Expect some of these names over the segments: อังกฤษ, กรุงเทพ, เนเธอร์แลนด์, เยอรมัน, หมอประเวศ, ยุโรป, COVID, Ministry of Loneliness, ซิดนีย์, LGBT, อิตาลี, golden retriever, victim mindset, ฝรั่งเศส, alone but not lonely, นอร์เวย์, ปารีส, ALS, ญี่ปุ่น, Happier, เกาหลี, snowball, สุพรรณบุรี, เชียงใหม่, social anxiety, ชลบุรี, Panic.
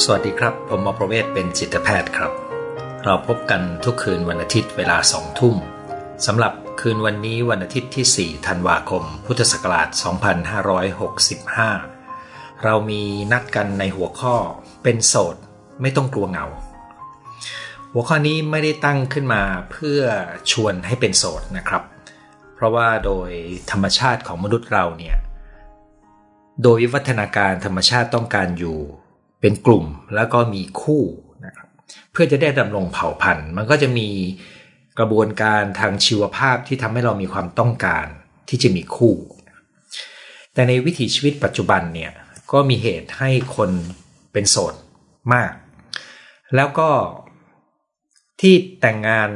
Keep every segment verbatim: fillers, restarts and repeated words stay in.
สวัสดีครับผมหมอประเวศเป็นจิตแพทย์ครับเราพบกันทุกคืนวันอาทิตย์เวลาสองทุ่มสำหรับคืนวันนี้วันอาทิตย์ที่สี่ธันวาคมพุทธศักราชสองพันห้าร้อยหกสิบห้าเรามีนัดกันในหัวข้อเป็นโสดไม่ต้องกลัวเหงาหัวข้อนี้ไม่ได้ตั้งขึ้นมาเพื่อชวนให้เป็นโสดนะครับเพราะว่าโดยธรรมชาติของมนุษย์เราเนี่ยโดยวิวัฒนาการธรรมชาติต้องการอยู่เป็นกลุ่มแล้วก็มีคู่นะครับเพื่อจะได้ดำรงเผ่าพันธุ์มันก็จะมีกระบวนการทางชีวภาพที่ทำให้เรามีความต้องการที่จะมีคู่แต่ในวิถีชีวิตปัจจุบันเนี่ยก็มีเหตุให้คนเป็นโสดมากแล้วก็ที่แต่งงาน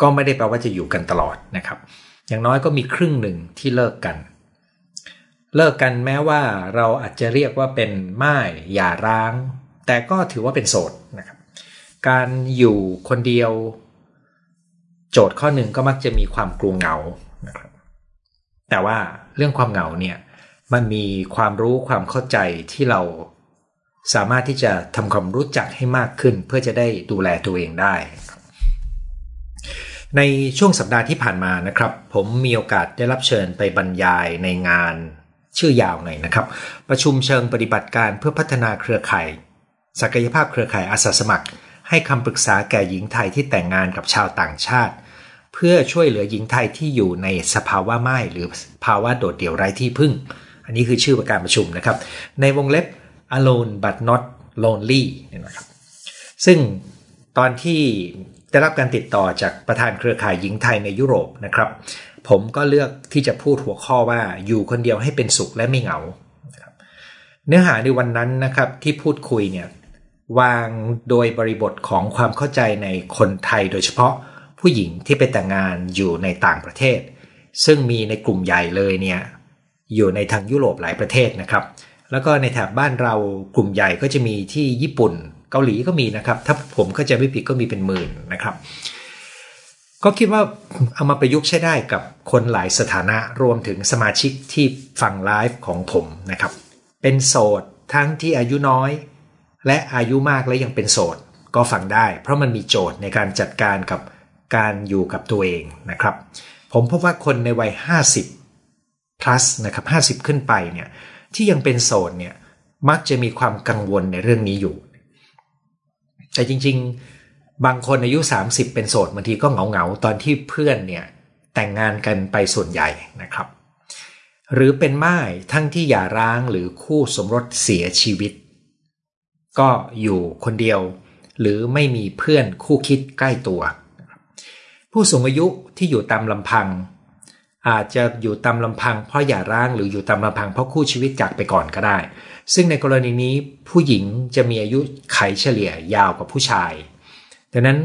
ก็ไม่ได้แปลว่าจะอยู่กันตลอดนะครับอย่างน้อยก็มีครึ่งหนึ่งที่เลิกกันเลิกกันแม้ว่าเราอาจจะเรียกว่าเป็นม่ายหย่าร้างแต่ก็ถือว่าเป็นโสดนะครับการอยู่คนเดียวโจทย์ข้อหนึ่งก็มักจะมีความกลัวเหงานะครับแต่ว่าเรื่องความเหงาเนี่ยมันมีความรู้ความเข้าใจที่เราสามารถที่จะทำความรู้จักให้มากขึ้นเพื่อจะได้ดูแลตัวเองได้ในช่วงสัปดาห์ที่ผ่านมานะครับผมมีโอกาสได้รับเชิญไปบรรยายในงานชื่อยาวหน่อยนะครับประชุมเชิงปฏิบัติการเพื่อพัฒนาเครือข่ายศักยภาพเครือข่ายอาสาสมัครให้คำปรึกษาแก่หญิงไทยที่แต่งงานกับชาวต่างชาติเพื่อช่วยเหลือหญิงไทยที่อยู่ในสภาวะม่ายหรือภาวะโดดเดี่ยวไร้ที่พึ่งอันนี้คือชื่อการประชุมนะครับในวงเล็บ alone but not lonely นะครับซึ่งตอนที่ได้รับการติดต่อจากประธานเครือข่ายหญิงไทยในยุโรปนะครับผมก็เลือกที่จะพูดหัวข้อว่าอยู่คนเดียวให้เป็นสุขและไม่เหงาเนื้อหาในวันนั้นนะครับที่พูดคุยเนี่ยวางโดยบริบทของความเข้าใจในคนไทยโดยเฉพาะผู้หญิงที่ไปแต่งงานอยู่ในต่างประเทศซึ่งมีในกลุ่มใหญ่เลยเนี่ยอยู่ในทางยุโรปหลายประเทศนะครับแล้วก็ในแถบบ้านเรากลุ่มใหญ่ก็จะมีที่ญี่ปุ่นเกาหลีก็มีนะครับถ้าผมเข้าใจไม่ผิดก็มีเป็นหมื่นนะครับก็คิดว่าเอามาประยุกต์ใช้ได้กับคนหลายสถานะรวมถึงสมาชิกที่ฟังไลฟ์ของผมนะครับเป็นโสดทั้งที่อายุน้อยและอายุมากและยังเป็นโสดก็ฟังได้เพราะมันมีโจทย์ในการจัดการกับการอยู่กับตัวเองนะครับผมพบว่าคนในวัยห้าสิบ plus นะครับห้าสิบขึ้นไปเนี่ยที่ยังเป็นโสดเนี่ยมักจะมีความกังวลในเรื่องนี้อยู่แต่จริงๆบางคนอายุสามสิบเป็นโสดบางทีก็เหงาๆตอนที่เพื่อนเนี่ยแต่งงานกันไปส่วนใหญ่นะครับหรือเป็นม่ายทั้งที่หย่าร้างหรือคู่สมรสเสียชีวิตก็อยู่คนเดียวหรือไม่มีเพื่อนคู่คิดใกล้ตัวผู้สูงอายุที่อยู่ตามลำพังอาจจะอยู่ตามลำพังเพราะหย่าร้างหรืออยู่ตามลำพังเพราะคู่ชีวิตจากไปก่อนก็ได้ซึ่งในกรณีนี้ผู้หญิงจะมีอายุไขเฉลี่ยยาวกว่าผู้ชายดังนั้น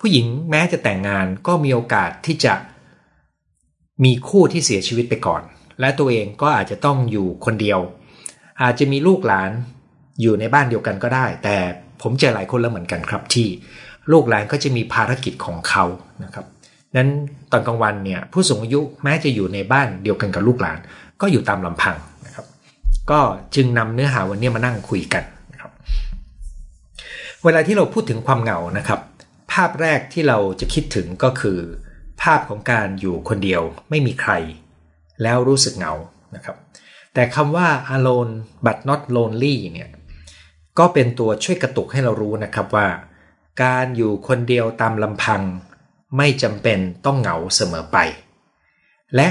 ผู้หญิงแม้จะแต่งงานก็มีโอกาสที่จะมีคู่ที่เสียชีวิตไปก่อนและตัวเองก็อาจจะต้องอยู่คนเดียวอาจจะมีลูกหลานอยู่ในบ้านเดียวกันก็ได้แต่ผมเจอหลายคนแล้วเหมือนกันครับที่ลูกหลานก็จะมีภารกิจของเขานะครับนั้นตอนกลางวันเนี่ยผู้สูงอายุแม้จะอยู่ในบ้านเดียวกันกับลูกหลานก็อยู่ตามลำพังนะครับก็จึงนำเนื้อหาวันนี้มานั่งคุยกันนะครับเวลาที่เราพูดถึงความเหงานะครับภาพแรกที่เราจะคิดถึงก็คือภาพของการอยู่คนเดียวไม่มีใครแล้วรู้สึกเหงานะครับแต่คำว่า alone but not lonely เนี่ยก็เป็นตัวช่วยกระตุกให้เรารู้นะครับว่าการอยู่คนเดียวตามลำพังไม่จำเป็นต้องเหงาเสมอไปและ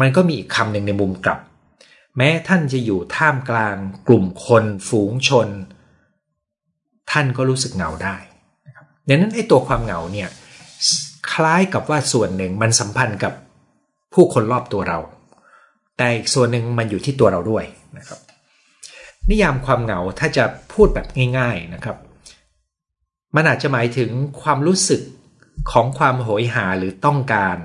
มันก็มีอีกคำหนึ่งในมุมกลับแม้ท่านจะอยู่ท่ามกลางกลุ่มคนฝูงชนท่านก็รู้สึกเหงาได้นะครับดังนั้นไอ้ตัวความเหงาเนี่ยคล้ายกับว่าส่วนหนึ่งมันสัมพันธ์กับผู้คนรอบตัวเราแต่อีกส่วนหนึ่งมันอยู่ที่ตัวเราด้วยนะครับนิยามความเหงาถ้าจะพูดแบบง่ายๆนะครับมันอาจจะหมายถึงความรู้สึกของความโหยหาหรือต้องการ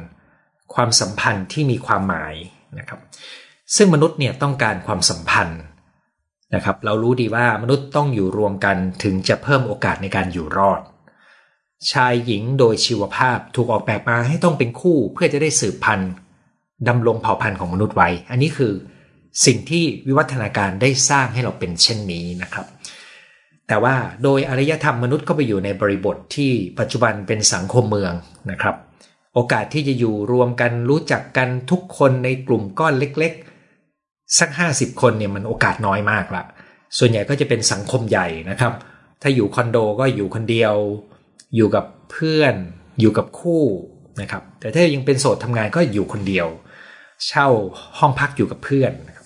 ความสัมพันธ์ที่มีความหมายนะครับซึ่งมนุษย์เนี่ยต้องการความสัมพันธ์นะครับเรารู้ดีว่ามนุษย์ต้องอยู่รวมกันถึงจะเพิ่มโอกาสในการอยู่รอดชายหญิงโดยชีวภาพถูกออกแบบมาให้ต้องเป็นคู่เพื่อจะได้สืบพันธุ์ดำรงเผ่าพันธุ์ของมนุษย์ไว้อันนี้คือ สิ่งที่วิวัฒนาการได้สร้างให้เราเป็นเช่นนี้นะครับแต่ว่าโดยอารยธรรมมนุษย์เข้าไปอยู่ในบริบทที่ปัจจุบันเป็นสังคมเมืองนะครับโอกาสที่จะอยู่รวมกันรู้จักกันทุกคนในกลุ่มก้อนเล็กๆสักห้าสิบคนเนี่ยมันโอกาสน้อยมากละส่วนใหญ่ก็จะเป็นสังคมใหญ่นะครับถ้าอยู่คอนโดก็อยู่คนเดียวอยู่กับเพื่อนอยู่กับคู่นะครับแต่ถ้ายังเป็นโสดทำงานก็อยู่คนเดียวเช่าห้องพักอยู่กับเพื่อนนะครับ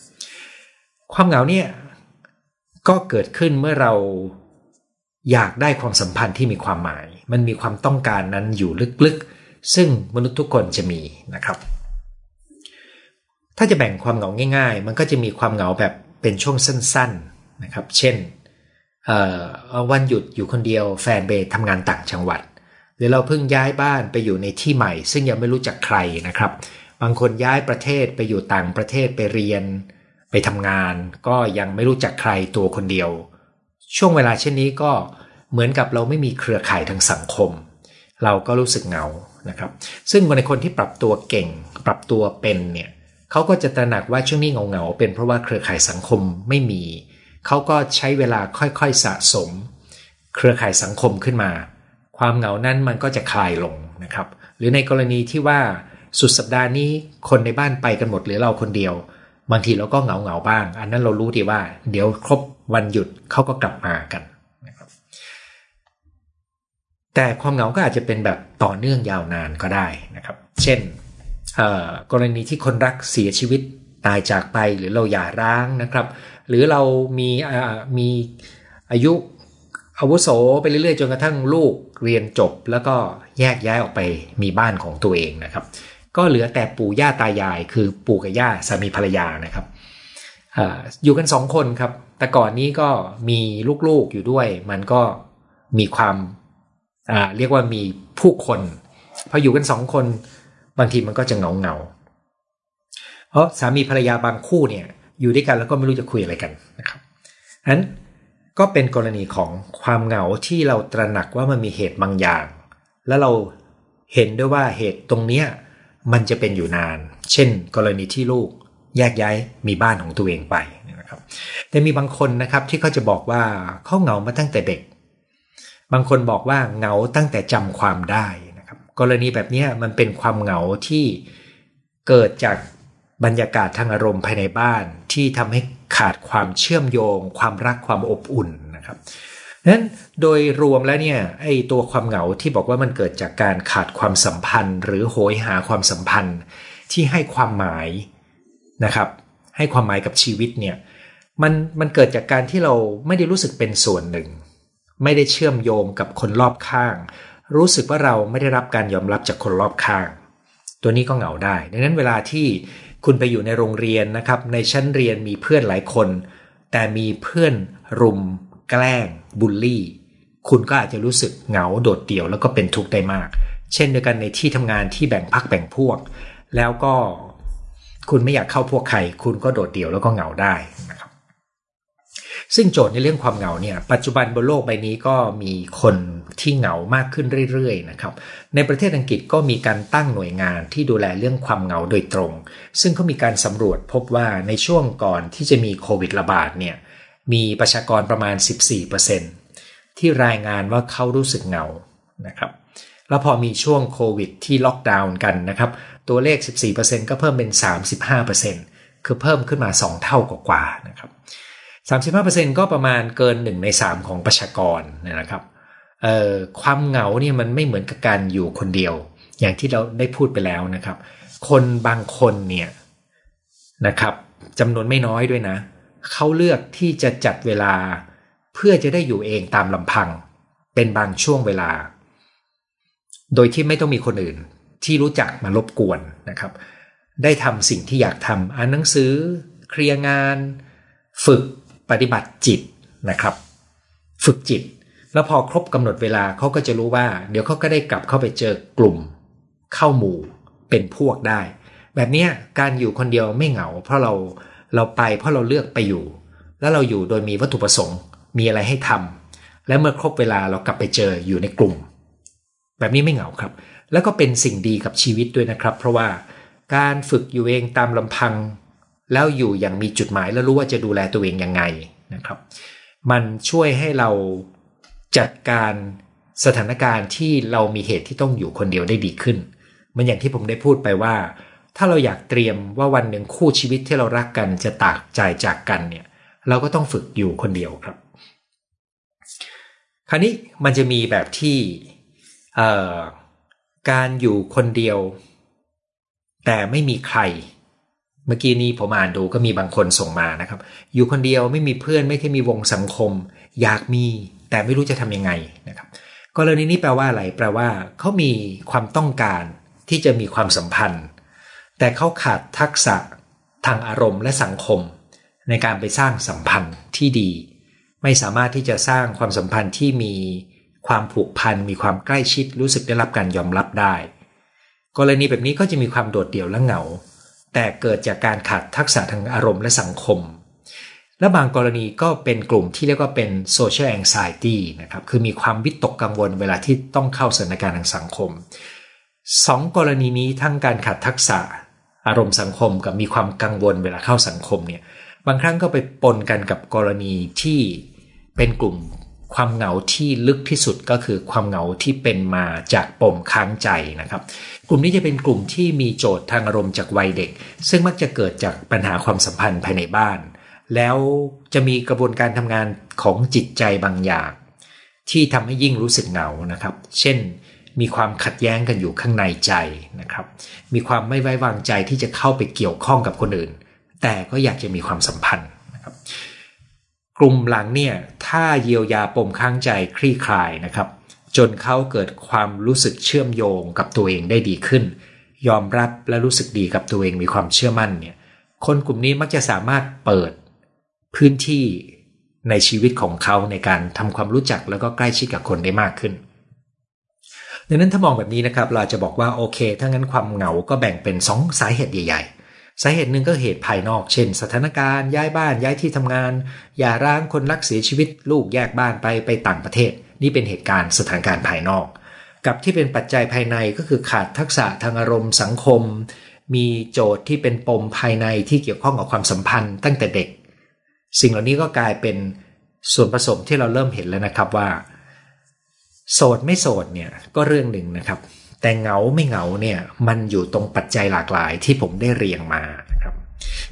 ความเหงาเนี่ยก็เกิดขึ้นเมื่อเราอยากได้ความสัมพันธ์ที่มีความหมายมันมีความต้องการนั้นอยู่ลึกๆซึ่งมนุษย์ทุกคนจะมีนะครับถ้าจะแบ่งความเหงาง่ายๆมันก็จะมีความเหงาแบบเป็นช่วงสั้นๆนะครับเช่นเอ่อวันหยุดอยู่คนเดียวแฟนไปทำงานต่างจังหวัดหรือเราเพิ่งย้ายบ้านไปอยู่ในที่ใหม่ซึ่งยังไม่รู้จักใครนะครับบางคนย้ายประเทศไปอยู่ต่างประเทศไปเรียนไปทำงานก็ยังไม่รู้จักใครตัวคนเดียวช่วงเวลาเช่นนี้ก็เหมือนกับเราไม่มีเครือข่ายทางสังคมเราก็รู้สึกเหงานะครับซึ่งในคนที่ปรับตัวเก่งปรับตัวเป็นเนี่ยเขาก็จะตระหนักว่าช่วงนี้เหงาๆเป็นเพราะว่าเครือข่ายสังคมไม่มีเขาก็ใช้เวลาค่อยๆสะสมเครือข่ายสังคมขึ้นมาความเหงานั้นมันก็จะคลายลงนะครับหรือในกรณีที่ว่าสุดสัปดาห์นี้คนในบ้านไปกันหมดเหลือเราคนเดียวบางทีเราก็เหงาเหงาบ้างอันนั้นเรารู้ดีว่าเดี๋ยวครบวันหยุดเขาก็กลับมากันนะครับแต่ความเหงาก็อาจจะเป็นแบบต่อเนื่องยาวนานก็ได้นะครับเช่นกรณีที่คนรักเสียชีวิตตายจากไปหรือเราหย่าร้างนะครับหรือเรามีมีอายุอาวุโสไปเรื่อยๆจนกระทั่งลูกเรียนจบแล้วก็แยกย้ายออกไปมีบ้านของตัวเองนะครับก็เหลือแต่ปู่ย่าตายายคือปู่กับย่าสามีภรรยานะครับ อ, อยู่กันสองคนครับแต่ก่อนนี้ก็มีลูกๆอยู่ด้วยมันก็มีความเรียกว่ามีผู้คนพออยู่กันสองคนบางทีมันก็จะเหงาๆเพราะสามีภรรยาบางคู่เนี่ยอยู่ด้วยกันแล้วก็ไม่รู้จะคุยอะไรกันนะครับนั้นก็เป็นกรณีของความเหงาที่เราตระหนักว่ามันมีเหตุบางอย่างแล้วเราเห็นด้วยว่าเหตุตรงเนี้ยมันจะเป็นอยู่นานเช่นกรณีที่ลูกแยกย้ายมีบ้านของตัวเองไปนะครับแต่มีบางคนนะครับที่เขาจะบอกว่าเขาเหงามาตั้งแต่เด็กบางคนบอกว่าเหงาตั้งแต่จำความได้นะครับกรณีแบบนี้มันเป็นความเหงาที่เกิดจากบรรยากาศทางอารมณ์ภายในบ้านที่ทำให้ขาดความเชื่อมโยงความรักความอบอุ่นนะครับนั้นโดยรวมแล้วเนี่ยไอ้ตัวความเหงาที่บอกว่ามันเกิดจากการขาดความสัมพันธ์หรือโหยหาความสัมพันธ์ที่ให้ความหมายนะครับให้ความหมายกับชีวิตเนี่ยมันมันเกิดจากการที่เราไม่ได้รู้สึกเป็นส่วนหนึ่งไม่ได้เชื่อมโยงกับคนรอบข้างรู้สึกว่าเราไม่ได้รับการยอมรับจากคนรอบข้างตัวนี้ก็เหงาได้ดังนั้นเวลาที่คุณไปอยู่ในโรงเรียนนะครับในชั้นเรียนมีเพื่อนหลายคนแต่มีเพื่อนรุมแกล้งบูลลี่คุณก็อาจจะรู้สึกเหงาโดดเดี่ยวแล้วก็เป็นทุกข์ได้มากเช่นเดียวกันในที่ทำงานที่แบ่งพรรคแบ่งพวกแล้วก็คุณไม่อยากเข้าพวกใครคุณก็โดดเดี่ยวแล้วก็เหงาได้นะครับซึ่งโจทย์ในเรื่องความเหงาเนี่ยปัจจุบันบนโลกใบนี้ก็มีคนที่เหงามากขึ้นเรื่อยๆนะครับในประเทศอังกฤษก็มีการตั้งหน่วยงานที่ดูแลเรื่องความเหงาโดยตรงซึ่งเขามีการสำรวจพบว่าในช่วงก่อนที่จะมีโควิดระบาดเนี่ยมีประชากรประมาณ สิบสี่เปอร์เซ็นต์ ที่รายงานว่าเขารู้สึกเหงานะครับแล้วพอมีช่วงโควิดที่ล็อกดาวน์กันนะครับตัวเลข สิบสี่เปอร์เซ็นต์ ก็เพิ่มเป็น สามสิบห้าเปอร์เซ็นต์ คือเพิ่มขึ้นมาสองเท่ากว่าๆนะครับ สามสิบห้าเปอร์เซ็นต์ ก็ประมาณเกินหนึ่งในสามของประชากรนะครับเอ่อความเหงาเนี่ยมันไม่เหมือนกับการอยู่คนเดียวอย่างที่เราได้พูดไปแล้วนะครับคนบางคนเนี่ยนะครับจำนวนไม่น้อยด้วยนะเขาเลือกที่จะจัดเวลาเพื่อจะได้อยู่เองตามลำพังเป็นบางช่วงเวลาโดยที่ไม่ต้องมีคนอื่นที่รู้จักมารบกวนนะครับได้ทำสิ่งที่อยากทำอ่านหนังสือเคลียร์งานฝึกปฏิบัติจิตนะครับฝึกจิตแล้วพอครบกำหนดเวลาเขาก็จะรู้ว่าเดี๋ยวเขาก็ได้กลับเข้าไปเจอกลุ่มเข้าหมู่เป็นพวกได้แบบนี้การอยู่คนเดียวไม่เหงาเพราะเราเราไปเพราะเราเลือกไปอยู่แล้วเราอยู่โดยมีวัตถุประสงค์มีอะไรให้ทำและเมื่อครบเวลาเรากลับไปเจออยู่ในกลุ่มแบบนี้ไม่เหงาครับแล้วก็เป็นสิ่งดีกับชีวิตด้วยนะครับเพราะว่าการฝึกอยู่เองตามลำพัง แล้วอยู่อย่างมีจุดหมายแล้วรู้ว่าจะดูแลตัวเองยังไงนะครับมันช่วยให้เราจัดการสถานการณ์ที่เรามีเหตุที่ต้องอยู่คนเดียวได้ดีขึ้นมันอย่างที่ผมได้พูดไปว่าถ้าเราอยากเตรียมว่าวันหนึ่งคู่ชีวิตที่เรารักกันจะตากใจจากกันเนี่ยเราก็ต้องฝึกอยู่คนเดียวครับคราวนี้มันจะมีแบบที่เอ่อการอยู่คนเดียวแต่ไม่มีใครเมื่อกี้นี้ผมอ่านดูก็มีบางคนส่งมานะครับอยู่คนเดียวไม่มีเพื่อนไม่เคยมีวงสังคมอยากมีแต่ไม่รู้จะทำยังไงนะครับกรณีนี้แปลว่าอะไรแปลว่าเขามีความต้องการที่จะมีความสัมพันธ์แต่เขาขาดทักษะทางอารมณ์และสังคมในการไปสร้างสัมพันธ์ที่ดีไม่สามารถที่จะสร้างความสัมพันธ์ที่มีความผูกพันมีความใกล้ชิดรู้สึกได้รับการยอมรับได้กรณีแบบนี้ก็จะมีความโดดเดี่ยวและเหงาแต่เกิดจากการขาดทักษะทางอารมณ์และสังคมและบางกรณีก็เป็นกลุ่มที่เรียกว่าเป็น social anxiety นะครับคือมีความวิตกกังวลเวลาที่ต้องเข้าสถานการณ์ทางสังคมสองกรณีนี้ทั้งการขาดทักษะอารมณ์สังคมกับมีความกังวลเวลาเข้าสังคมเนี่ยบางครั้งก็ไปปนกันกับกรณีที่เป็นกลุ่มความเหงาที่ลึกที่สุดก็คือความเหงาที่เป็นมาจากปมค้างใจนะครับกลุ่มนี้จะเป็นกลุ่มที่มีโจทย์ทางอารมณ์จากวัยเด็กซึ่งมักจะเกิดจากปัญหาความสัมพันธ์ภายในบ้านแล้วจะมีกระบวนการทำงานของจิตใจบางอย่างที่ทำให้ยิ่งรู้สึกเหงานะครับเช่นมีความขัดแย้งกันอยู่ข้างในใจนะครับมีความไม่ไว้วางใจที่จะเข้าไปเกี่ยวข้องกับคนอื่นแต่ก็อยากจะมีความสัมพันธ์นะครับกลุ่มหลังเนี่ยถ้าเยียวยาปมค้างใจคลี่คลายนะครับจนเขาเกิดความรู้สึกเชื่อมโยงกับตัวเองได้ดีขึ้นยอมรับและรู้สึกดีกับตัวเองมีความเชื่อมั่นเนี่ยคนกลุ่มนี้มักจะสามารถเปิดพื้นที่ในชีวิตของเขาในการทำความรู้จักแล้วก็ใกล้ชิดกับคนได้มากขึ้นดังนั้นถ้ามองแบบนี้นะครับเราจะบอกว่าโอเคถ้างั้นความเหงาก็แบ่งเป็นสองสาเหตุใหญ่ๆสาเหตุหนึ่งก็เหตุภายนอกเช่นสถานการณ์ย้ายบ้านย้ายที่ทำงานหย่าร้างคนรักเสียชีวิตลูกแยกบ้านไปไปต่างประเทศนี่เป็นเหตุการณ์สถานการณ์ภายนอกกับที่เป็นปัจจัยภายในก็คือขาดทักษะทางอารมณ์สังคมมีโจทย์ที่เป็นปมภายในที่เกี่ยวข้องกับความสัมพันธ์ตั้งแต่เด็กสิ่งเหล่านี้ก็กลายเป็นส่วนผสมที่เราเริ่มเห็นแล้วนะครับว่าโสดไม่โสดเนี่ยก็เรื่องหนึ่งนะครับแต่เหงาไม่เหงาเนี่ยมันอยู่ตรงปัจจัยหลากหลายที่ผมได้เรียงมานะครับ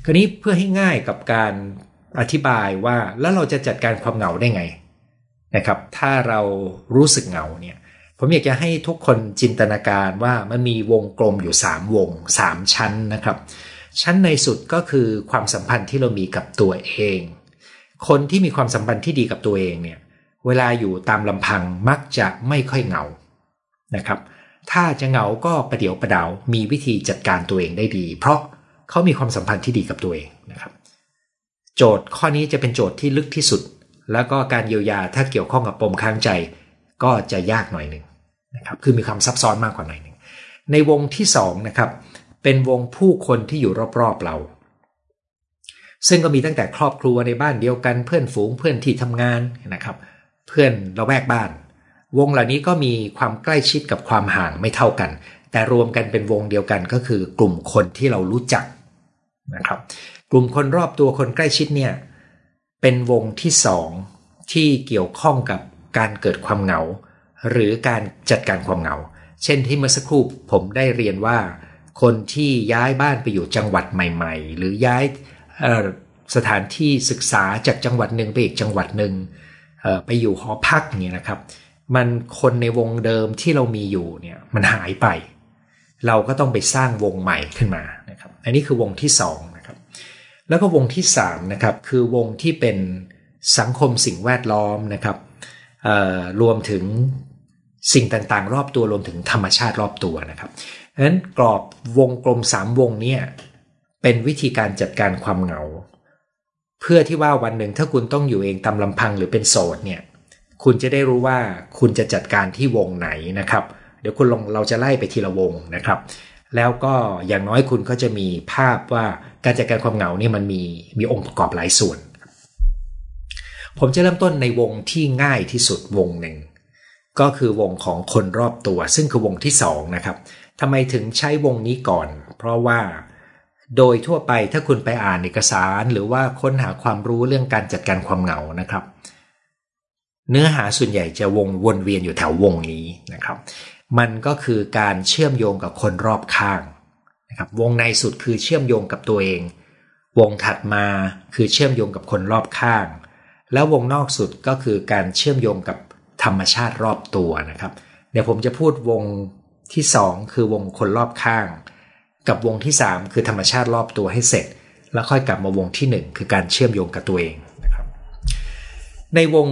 คราวนี้เพื่อให้ง่ายกับการอธิบายว่าแล้วเราจะจัดการความเหงาได้ไงนะครับถ้าเรารู้สึกเหงาเนี่ยผมอยากจะให้ทุกคนจินตนาการว่ามันมีวงกลมอยู่สามวงสามชั้นนะครับชั้นในสุดก็คือความสัมพันธ์ที่เรามีกับตัวเองคนที่มีความสัมพันธ์ที่ดีกับตัวเองเนี่ยเวลาอยู่ตามลำพังมักจะไม่ค่อยเหงานะครับถ้าจะเหงาก็ประเดี๋ยวประดาวมีวิธีจัดการตัวเองได้ดีเพราะเขามีความสัมพันธ์ที่ดีกับตัวเองนะครับโจทย์ข้อนี้จะเป็นโจทย์ที่ลึกที่สุดแล้วก็การเยียวยาถ้าเกี่ยวข้องกับปมค้างใจก็จะยากหน่อยหนึ่งนะครับคือมีความซับซ้อนมากกว่าหน่อยหนึ่งในวงที่สองนะครับเป็นวงผู้คนที่อยู่รอบๆเราซึ่งก็มีตั้งแต่ครอบครัวในบ้านเดียวกันเพื่อนฝูงเพื่อนที่ทำงานนะครับเพื่อนละแวกบ้านวงเหล่านี้ก็มีความใกล้ชิดกับความห่างไม่เท่ากันแต่รวมกันเป็นวงเดียวกันก็คือกลุ่มคนที่เรารู้จักนะครับกลุ่มคนรอบตัวคนใกล้ชิดเนี่ยเป็นวงที่สองที่เกี่ยวข้องกับการเกิดความเหงาหรือการจัดการความเหงาเช่นที่เมื่อสักครู่ผมได้เรียนว่าคนที่ย้ายบ้านไปอยู่จังหวัดใหม่ๆหรือย้ายสถานที่ศึกษาจากจังหวัดหนึ่งไปอีกจังหวัดหนึ่งไปอยู่หอพักเนี่ยนะครับมันคนในวงเดิมที่เรามีอยู่เนี่ยมันหายไปเราก็ต้องไปสร้างวงใหม่ขึ้นมานะครับอันนี้คือวงที่สองนะครับแล้วก็วงที่สามนะครับคือวงที่เป็นสังคมสิ่งแวดล้อมนะครับรวมถึงสิ่งต่างๆรอบตัวรวมถึงธรรมชาติรอบตัวนะครับดังนั้นกรอบวงกลมสามวงเนี่ยเป็นวิธีการจัดการความเหงาเพื่อที่ว่าวันหนึ่งถ้าคุณต้องอยู่เองตามลำพังหรือเป็นโสดเนี่ยคุณจะได้รู้ว่าคุณจะจัดการที่วงไหนนะครับเดี๋ยวคุณลองเราจะไล่ไปทีละวงนะครับแล้วก็อย่างน้อยคุณก็จะมีภาพว่าการจัดการความเหงาเนี่ยมันมีมีองค์ประกอบหลายส่วนผมจะเริ่มต้นในวงที่ง่ายที่สุดวงหนึ่งก็คือวงของคนรอบตัวซึ่งคือวงที่สองนะครับทำไมถึงใช้วงนี้ก่อนเพราะว่า โดยทั่วไปถ้าคุณไปอ่านเอกสารหรือว่าค้นหาความรู้เรื่องการจัดการความเหงานะครับเนื้อหาส่วนใหญ่จะวงวนเวียนอยู่แถววงนี้นะครับมันก็คือการเชื่อมโยงกับคนรอบข้างนะครับวงในสุดคือเชื่อมโยงกับตัวเองวงถัดมาคือเชื่อมโยงกับคนรอบข้างแล้ววงนอกสุดก็คือการเชื่อมโยงกับธรรมชาติรอบตัวนะครับเดี๋ยวผมจะพูดวงที่สองคือวงคนรอบข้างกับวงที่สามคือธรรมชาติรอบตัวให้เสร็จแล้วค่อยกลับมาวงที่หนึ่งคือการเชื่อมโยงกับตัวเองนะครับในวง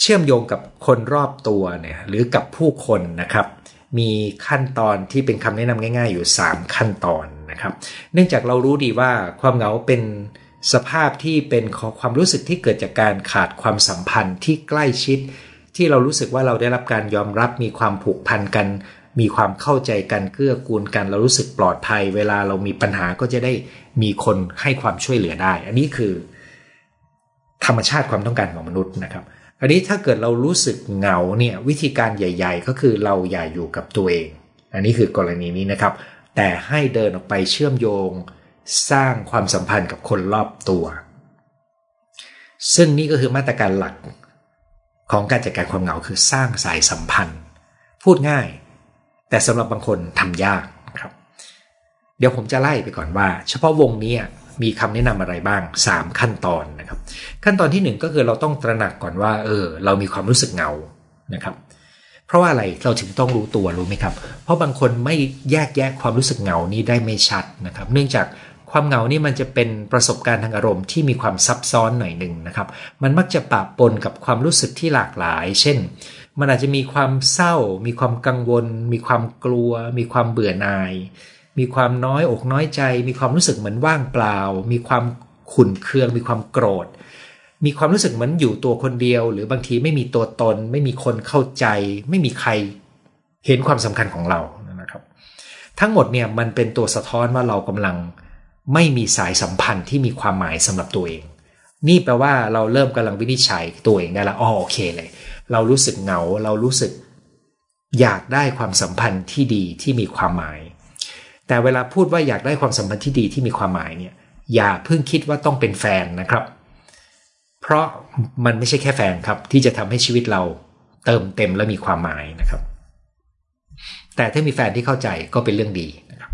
เชื่อมโยงกับคนรอบตัวเนี่ยหรือกับผู้คนนะครับมีขั้นตอนที่เป็นคำแนะนำง่ายๆอยู่สามขั้นตอนนะครับเนื่องจากเรารู้ดีว่าความเหงาเป็นสภาพที่เป็นของความรู้สึกที่เกิดจากการขาดความสัมพันธ์ที่ใกล้ชิดที่เรารู้สึกว่าเราได้รับการยอมรับมีความผูกพันกันมีความเข้าใจกันเกื้อกูลกันเรารู้สึกปลอดภัยเวลาเรามีปัญหาก็จะได้มีคนให้ความช่วยเหลือได้อันนี้คือธรรมชาติความต้องการของมนุษย์นะครับอันนี้ถ้าเกิดเรารู้สึกเหงาเนี่ยวิธีการใหญ่ๆก็คือเราอย่าอยู่กับตัวเองอันนี้คือกรณีนี้นะครับแต่ให้เดินออกไปเชื่อมโยงสร้างความสัมพันธ์กับคนรอบตัวซึ่งนี่ก็คือมาตรการหลักของการจัดการความเหงาคือสร้างสายสัมพันธ์พูดง่ายแต่สำหรับบางคนทำยากครับเดี๋ยวผมจะไล่ไปก่อนว่าเฉพาะวงนี้มีคำแนะนำอะไรบ้างสามขั้นตอนนะครับขั้นตอนที่หนึ่งก็คือเราต้องตระหนักก่อนว่าเออเรามีความรู้สึกเหงานะครับเพราะว่าอะไรเราถึงต้องรู้ตัวรู้ไหมครับเพราะบางคนไม่แยกแยะความรู้สึกเหงานี้ได้ไม่ชัดนะครับเนื่องจากความเหงานี่มันจะเป็นประสบการณ์ทางอารมณ์ที่มีความซับซ้อนหน่อยนึงนะครับมันมักจะปะปนกับความรู้สึกที่หลากหลายเช่นมันอาจจะมีความเศร้ามีความกังวลมีความกลัวมีความเบื่อหน่ายมีความน้อยอกน้อยใจมีความรู้สึกเหมือนว่างเปล่ามีความขุ่นเคืองมีความโกรธมีความรู้สึกเหมือนอยู่ตัวคนเดียวหรือบางทีไม่มีตัวตนไม่มีคนเข้าใจไม่มีใครเห็นความสำคัญของเรานะครับทั้งหมดเนี่ยมันเป็นตัวสะท้อนว่าเรากำลังไม่มีสายสัมพันธ์ที่มีความหมายสำหรับตัวเองนี่แปลว่าเราเริ่มกำลังวินิจฉัยตัวเองได้ละอ๋อโอเคเลยเรารู้สึกเหงาเรารู้สึกอยากได้ความสัมพันธ์ที่ดีที่มีความหมายแต่เวลาพูดว่าอยากได้ความสัมพันธ์ที่ดีที่มีความหมายเนี่ยอย่าเพิ่งคิดว่าต้องเป็นแฟนนะครับเพราะมันไม่ใช่แค่แฟนครับที่จะทำให้ชีวิตเราเติมเต็มและมีความหมายนะครับแต่ถ้ามีแฟนที่เข้าใจก็เป็นเรื่องดีนะครับ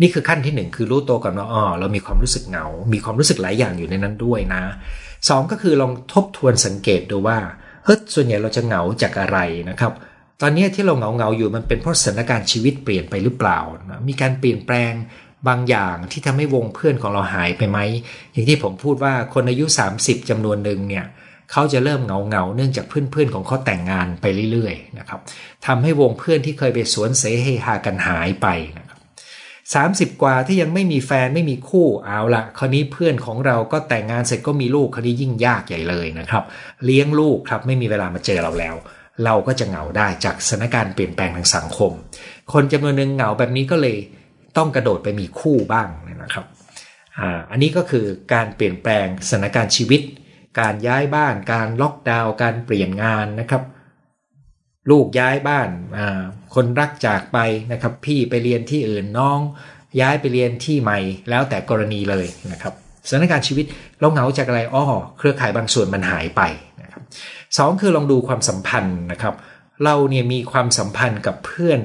นี่คือขั้นที่หนึ่งคือรู้ตัวก่อนว่าอ๋อเรามีความรู้สึกเหงามีความรู้สึกหลายอย่างอยู่ในนั้นด้วยนะสองก็คือลองทบทวนสังเกตดูว่าเฮ้ยส่วนใหญ่เราจะเหงาจากอะไรนะครับตอนนี้ที่เราเหงาๆอยู่มันเป็นเพราะสถานการณ์ชีวิตเปลี่ยนไปหรือเปล่านะมีการเปลี่ยนแปลงบางอย่างที่ทำให้วงเพื่อนของเราหายไปไหมอย่างที่ผมพูดว่าคนอายุสามสิบจำนวนหนึ่งเนี่ยเขาจะเริ่มเหงาๆเนื่องจากเพื่อนๆของเขาแต่งงานไปเรื่อยๆนะครับทำให้วงเพื่อนที่เคยไปสวนเสเฮฮากันหายไปนะครับสามสิบกว่าที่ยังไม่มีแฟนไม่มีคู่เอาละคราวนี้เพื่อนของเราก็แต่งงานเสร็จก็มีลูกคราวนี้ยิ่งยากใหญ่เลยนะครับเลี้ยงลูกครับไม่มีเวลามาเจอเราแล้วเราก็จะเหงาได้จากสถานการณ์เปลี่ยนแปลงทางสังคมคนจำนวนหนึ่งเหงาแบบนี้ก็เลยต้องกระโดดไปมีคู่บ้างนะครับ อ่า อันนี้ก็คือการเปลี่ยนแปลงสถานการณ์ชีวิตการย้ายบ้านการล็อกดาวน์การเปลี่ยนงานนะครับลูกย้ายบ้านอ่าคนรักจากไปนะครับพี่ไปเรียนที่อื่นน้องย้ายไปเรียนที่ใหม่แล้วแต่กรณีเลยนะครับสถานการณ์ชีวิตเราเหงาจากอะไรอ้อเครือข่ายบางส่วนมันหายไปนะครับสองคือลองดูความสัมพันธ์นะครับเราเนี่ยมีความสัมพันธ์กับเพื่อน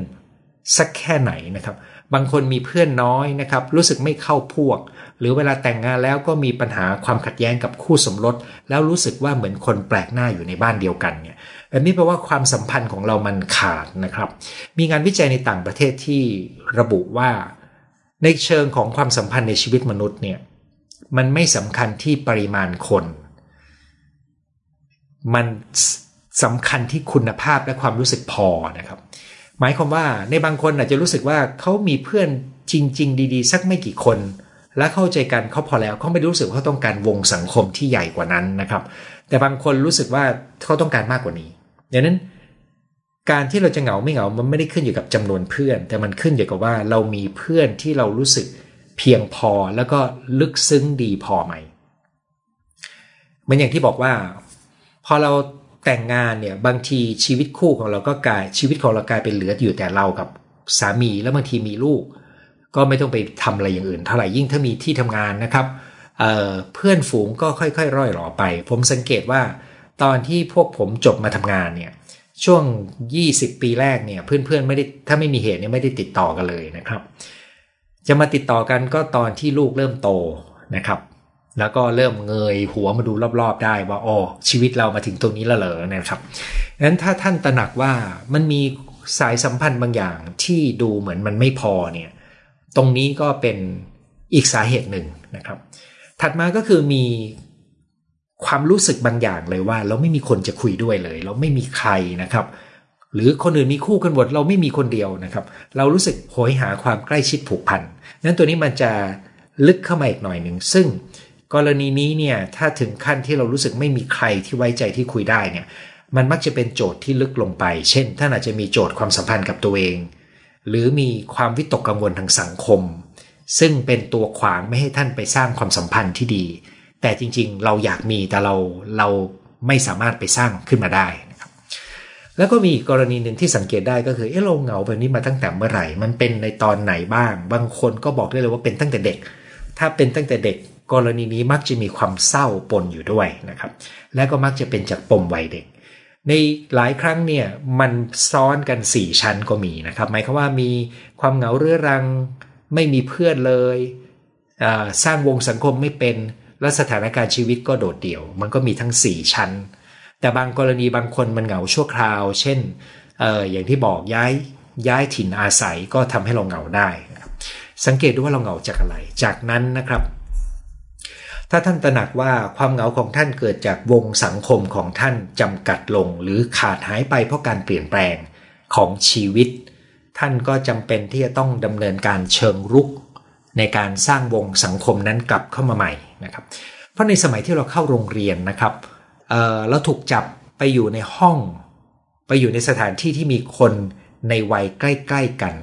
สักแค่ไหนนะครับบางคนมีเพื่อนน้อยนะครับรู้สึกไม่เข้าพวกหรือเวลาแต่งงานแล้วก็มีปัญหาความขัดแย้งกับคู่สมรสแล้วรู้สึกว่าเหมือนคนแปลกหน้าอยู่ในบ้านเดียวกันเนี่ยแบบนี้แปลว่าความสัมพันธ์ของเรามันขาดนะครับมีงานวิจัยในต่างประเทศที่ระบุว่าในเชิงของความสัมพันธ์ในชีวิตมนุษย์เนี่ยมันไม่สำคัญที่ปริมาณคนมันสำคัญที่คุณภาพและความรู้สึกพอนะครับหมายความว่าในบางคนอาจจะรู้สึกว่าเขามีเพื่อนจริงๆดีๆสักไม่กี่คนและเข้าใจกันเขาพอแล้วเขาไม่รู้สึกว่าเขาต้องการวงสังคมที่ใหญ่กว่านั้นนะครับแต่บางคนรู้สึกว่าเขาต้องการมากกว่านี้ดังนั้นการที่เราจะเหงาไม่เหงามันไม่ได้ขึ้นอยู่กับจำนวนเพื่อนแต่มันขึ้นอยู่กับว่าเรามีเพื่อนที่เรารู้สึกเพียงพอแล้วก็ลึกซึ้งดีพอไหมเหมือนอย่างที่บอกว่าพอเราแต่งงานเนี่ยบางทีชีวิตคู่ของเราก็กลายชีวิตของเรากลายเป็นเหลืออยู่แต่เรากับสามีแล้วบางทีมีลูก ก็ไม่ต้องไปทำอะไรอย่างอื่นเท่าไหร่ยิ่งถ้ามีที่ทำงานนะครับ เ, เพื่อนฝูงก็ค่อยๆร่อยหรอไปผมสังเกตว่าตอนที่พวกผมจบมาทำงานเนี่ยช่วงยี่สิบปีแรกเนี่ยเพื่อนๆไม่ได้ถ้าไม่มีเหตุเนี่ยไม่ได้ติดต่อกันเลยนะครับจะมาติดต่อกันก็ตอนที่ลูกเริ่มโตนะครับแล้วก็เริ่มเงยหัวมาดูรอบๆได้ว่าอ๋อชีวิตเรามาถึงตรงนี้แล้วเหรอนะครับนั้นถ้าท่านตระหนักว่ามันมีสายสัมพันธ์บางอย่างที่ดูเหมือนมันไม่พอเนี่ยตรงนี้ก็เป็นอีกสาเหตุหนึ่งนะครับถัดมาก็คือมีความรู้สึกบางอย่างเลยว่าเราไม่มีคนจะคุยด้วยเลยเราไม่มีใครนะครับหรือคนอื่นมีคู่กันหมดเราไม่มีคนเดียวนะครับเรารู้สึกโหยหาความใกล้ชิดผูกพันนั้นตัวนี้มันจะลึกเข้ามาอีกหน่อยหนึ่งซึ่งกรณีนี้เนี่ยถ้าถึงขั้นที่เรารู้สึกไม่มีใครที่ไว้ใจที่คุยได้เนี่ยมันมักจะเป็นโจทย์ที่ลึกลงไปเช่นท่านอาจจะมีโจทย์ความสัมพันธ์กับตัวเองหรือมีความวิตกกังวลทางสังคมซึ่งเป็นตัวขวางไม่ให้ท่านไปสร้างความสัมพันธ์ที่ดีแต่จริงๆเราอยากมีแต่เราเราไม่สามารถไปสร้างขึ้นมาได้นะครับแล้วก็มีกรณีหนึ่งที่สังเกตได้ก็คือเออเราเหงาแบบนี้มาตั้งแต่เมื่อไหร่มันเป็นในตอนไหนบ้างบางคนก็บอกได้เลยว่าเป็นตั้งแต่เด็กถ้าเป็นตั้งแต่เด็กกรณีนี้มักจะมีความเศร้าปนอยู่ด้วยนะครับและก็มักจะเป็นจากปมวัยเด็กในหลายครั้งเนี่ยมันซ้อนกันสี่ชั้นก็มีนะครับหมายความว่ามีความเหงาเรื้อรังไม่มีเพื่อนเลยสร้างวงสังคมไม่เป็นและสถานการณ์ชีวิตก็โดดเดี่ยวมันก็มีทั้งสี่ชั้นแต่บางกรณีบางคนมันเหงาชั่วคราวเช่น เอ่อ อย่างที่บอกย้ายย้ายถิ่นอาศัยก็ทำให้เราเหงาได้สังเกตดูว่าเราเหงาจากอะไรจากนั้นนะครับถ้าท่านตระหนักว่าความเหงาของท่านเกิดจากวงสังคมของท่านจำกัดลงหรือขาดหายไปเพราะการเปลี่ยนแปลงของชีวิตท่านก็จำเป็นที่จะต้องดำเนินการเชิงรุกในการสร้างวงสังคมนั้นกลับเข้ามาใหม่นะครับเพราะในสมัยที่เราเข้าโรงเรียนนะครับ เอ่อ เราถูกจับไปอยู่ในห้องไปอยู่ในสถานที่ที่มีคนในวัยใกล้ๆกัน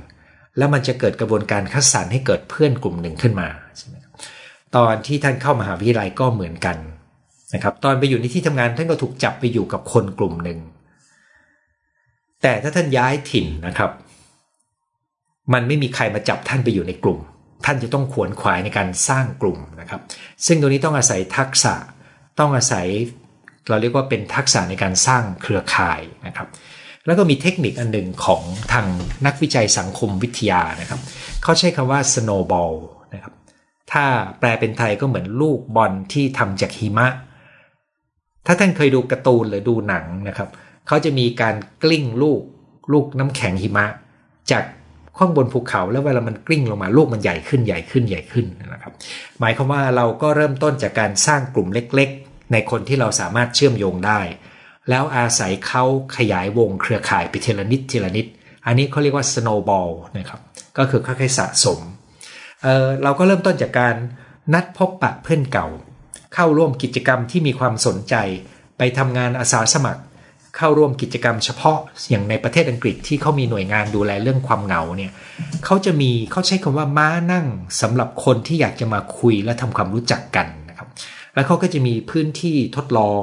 แล้วมันจะเกิดกระบวนการคัดสรรให้เกิดเพื่อนกลุ่มหนึ่งขึ้นมาใช่ไหมครับตอนที่ท่านเข้ามหาวิทยาลัยก็เหมือนกันนะครับตอนไปอยู่ในที่ทำงานท่านก็ถูกจับไปอยู่กับคนกลุ่มหนึ่งแต่ถ้าท่านย้ายถิ่นนะครับมันไม่มีใครมาจับท่านไปอยู่ในกลุ่มท่านจะต้องขวนขวายในการสร้างกลุ่มนะครับซึ่งตรงนี้ต้องอาศัยทักษะต้องอาศัยเราเรียกว่าเป็นทักษะในการสร้างเครือข่ายนะครับแล้วก็มีเทคนิคอันหนึ่งของทางนักวิจัยสังคมวิทยานะครับเขาใช้คำว่า snowball นะครับถ้าแปลเป็นไทยก็เหมือนลูกบอลที่ทำจากหิมะถ้าท่านเคยดูการ์ตูนหรือดูหนังนะครับเขาจะมีการกลิ้งลูกลูกน้ำแข็งหิมะจากข้างบนภูเขาแล้วเวลามันกลิ้งลงมาลูกมันใหญ่ขึ้นใหญ่ขึ้นใหญ่ขึ้นนะครับหมายความว่าเราก็เริ่มต้นจากการสร้างกลุ่มเล็กๆในคนที่เราสามารถเชื่อมโยงได้แล้วอาศัยเขาขยายวงเครือข่ายไปทีละนิดทีละนิดอันนี้เขาเรียกว่า snowball นะครับก็คือค่อยๆสะสมเออเราก็เริ่มต้นจากการนัดพบปะเพื่อนเก่าเข้าร่วมกิจกรรมที่มีความสนใจไปทำงานอาสาสมัครเข้าร่วมกิจกรรมเฉพาะอย่างในประเทศอังกฤษที่เขามีหน่วยงานดูแลเรื่องความเหงาเนี่ยเขาจะมีเขาใช้คำว่าม้านั่งสำหรับคนที่อยากจะมาคุยและทำความรู้จักกันนะครับแล้วเขาก็จะมีพื้นที่ทดลอง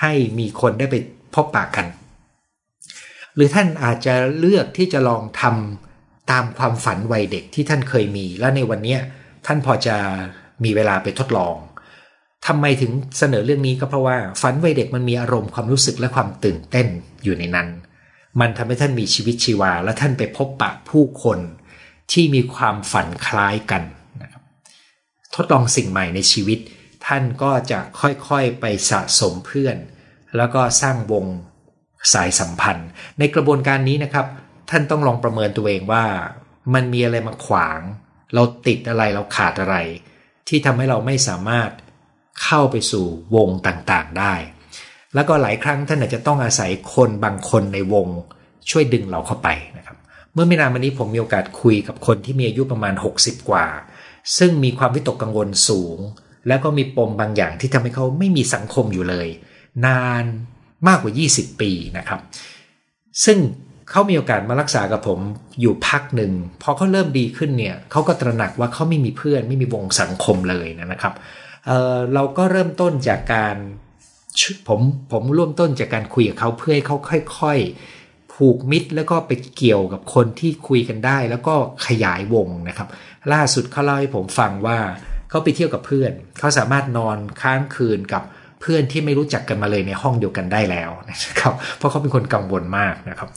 ให้มีคนได้ไปพบปะกันหรือท่านอาจจะเลือกที่จะลองทำตามความฝันวัยเด็กที่ท่านเคยมีและในวันนี้ท่านพอจะมีเวลาไปทดลองทำไมถึงเสนอเรื่องนี้ก็เพราะว่าฝันวัยเด็กมันมีอารมณ์ความรู้สึกและความตื่นเต้นอยู่ในนั้นมันทำให้ท่านมีชีวิตชีวาและท่านไปพบปะผู้คนที่มีความฝันคล้ายกันนะครับทดลองสิ่งใหม่ในชีวิตท่านก็จะค่อยๆไปสะสมเพื่อนแล้วก็สร้างวงสายสัมพันธ์ในกระบวนการนี้นะครับท่านต้องลองประเมินตัวเองว่ามันมีอะไรมาขวางเราติดอะไรเราขาดอะไรที่ทำให้เราไม่สามารถเข้าไปสู่วงต่างๆได้แล้วก็หลายครั้งท่านอาจจะต้องอาศัยคนบางคนในวงช่วยดึงเราเข้าไปนะครับเมื่อไม่นานมานี้ผมมีโอกาสคุยกับคนที่มีอายุประมาณหกสิบกว่าซึ่งมีความวิตกกังวลสูงแล้วก็มีปมบางอย่างที่ทำให้เขาไม่มีสังคมอยู่เลยนานมากกว่ายี่สิบปีนะครับซึ่งเขามีโอกาสมารักษากับผมอยู่พักหนึ่งพอเขาเริ่มดีขึ้นเนี่ยเขาก็ตระหนักว่าเขาไม่มีเพื่อนไม่มีวงสังคมเลยนะครับเอ่อเราก็เริ่มต้นจากการผมผมร่วมต้นจากการคุยกับเขาเพื่อให้เขาค่อยๆ ผูกมิตรแล้วก็ไปเกี่ยวกับคนที่คุยกันได้แล้วก็ขยายวงนะครับล่าสุดเขาเล่าให้ผมฟังว่าเขาไปเที่ยวกับเพื่อนเขาสามารถนอนค้างคืนกับเพื่อนที่ไม่รู้จักกันมาเลยในห้องเดียวกันได้แล้วนะครับเพราะเขาเป็นคนกังวลมากนะครับ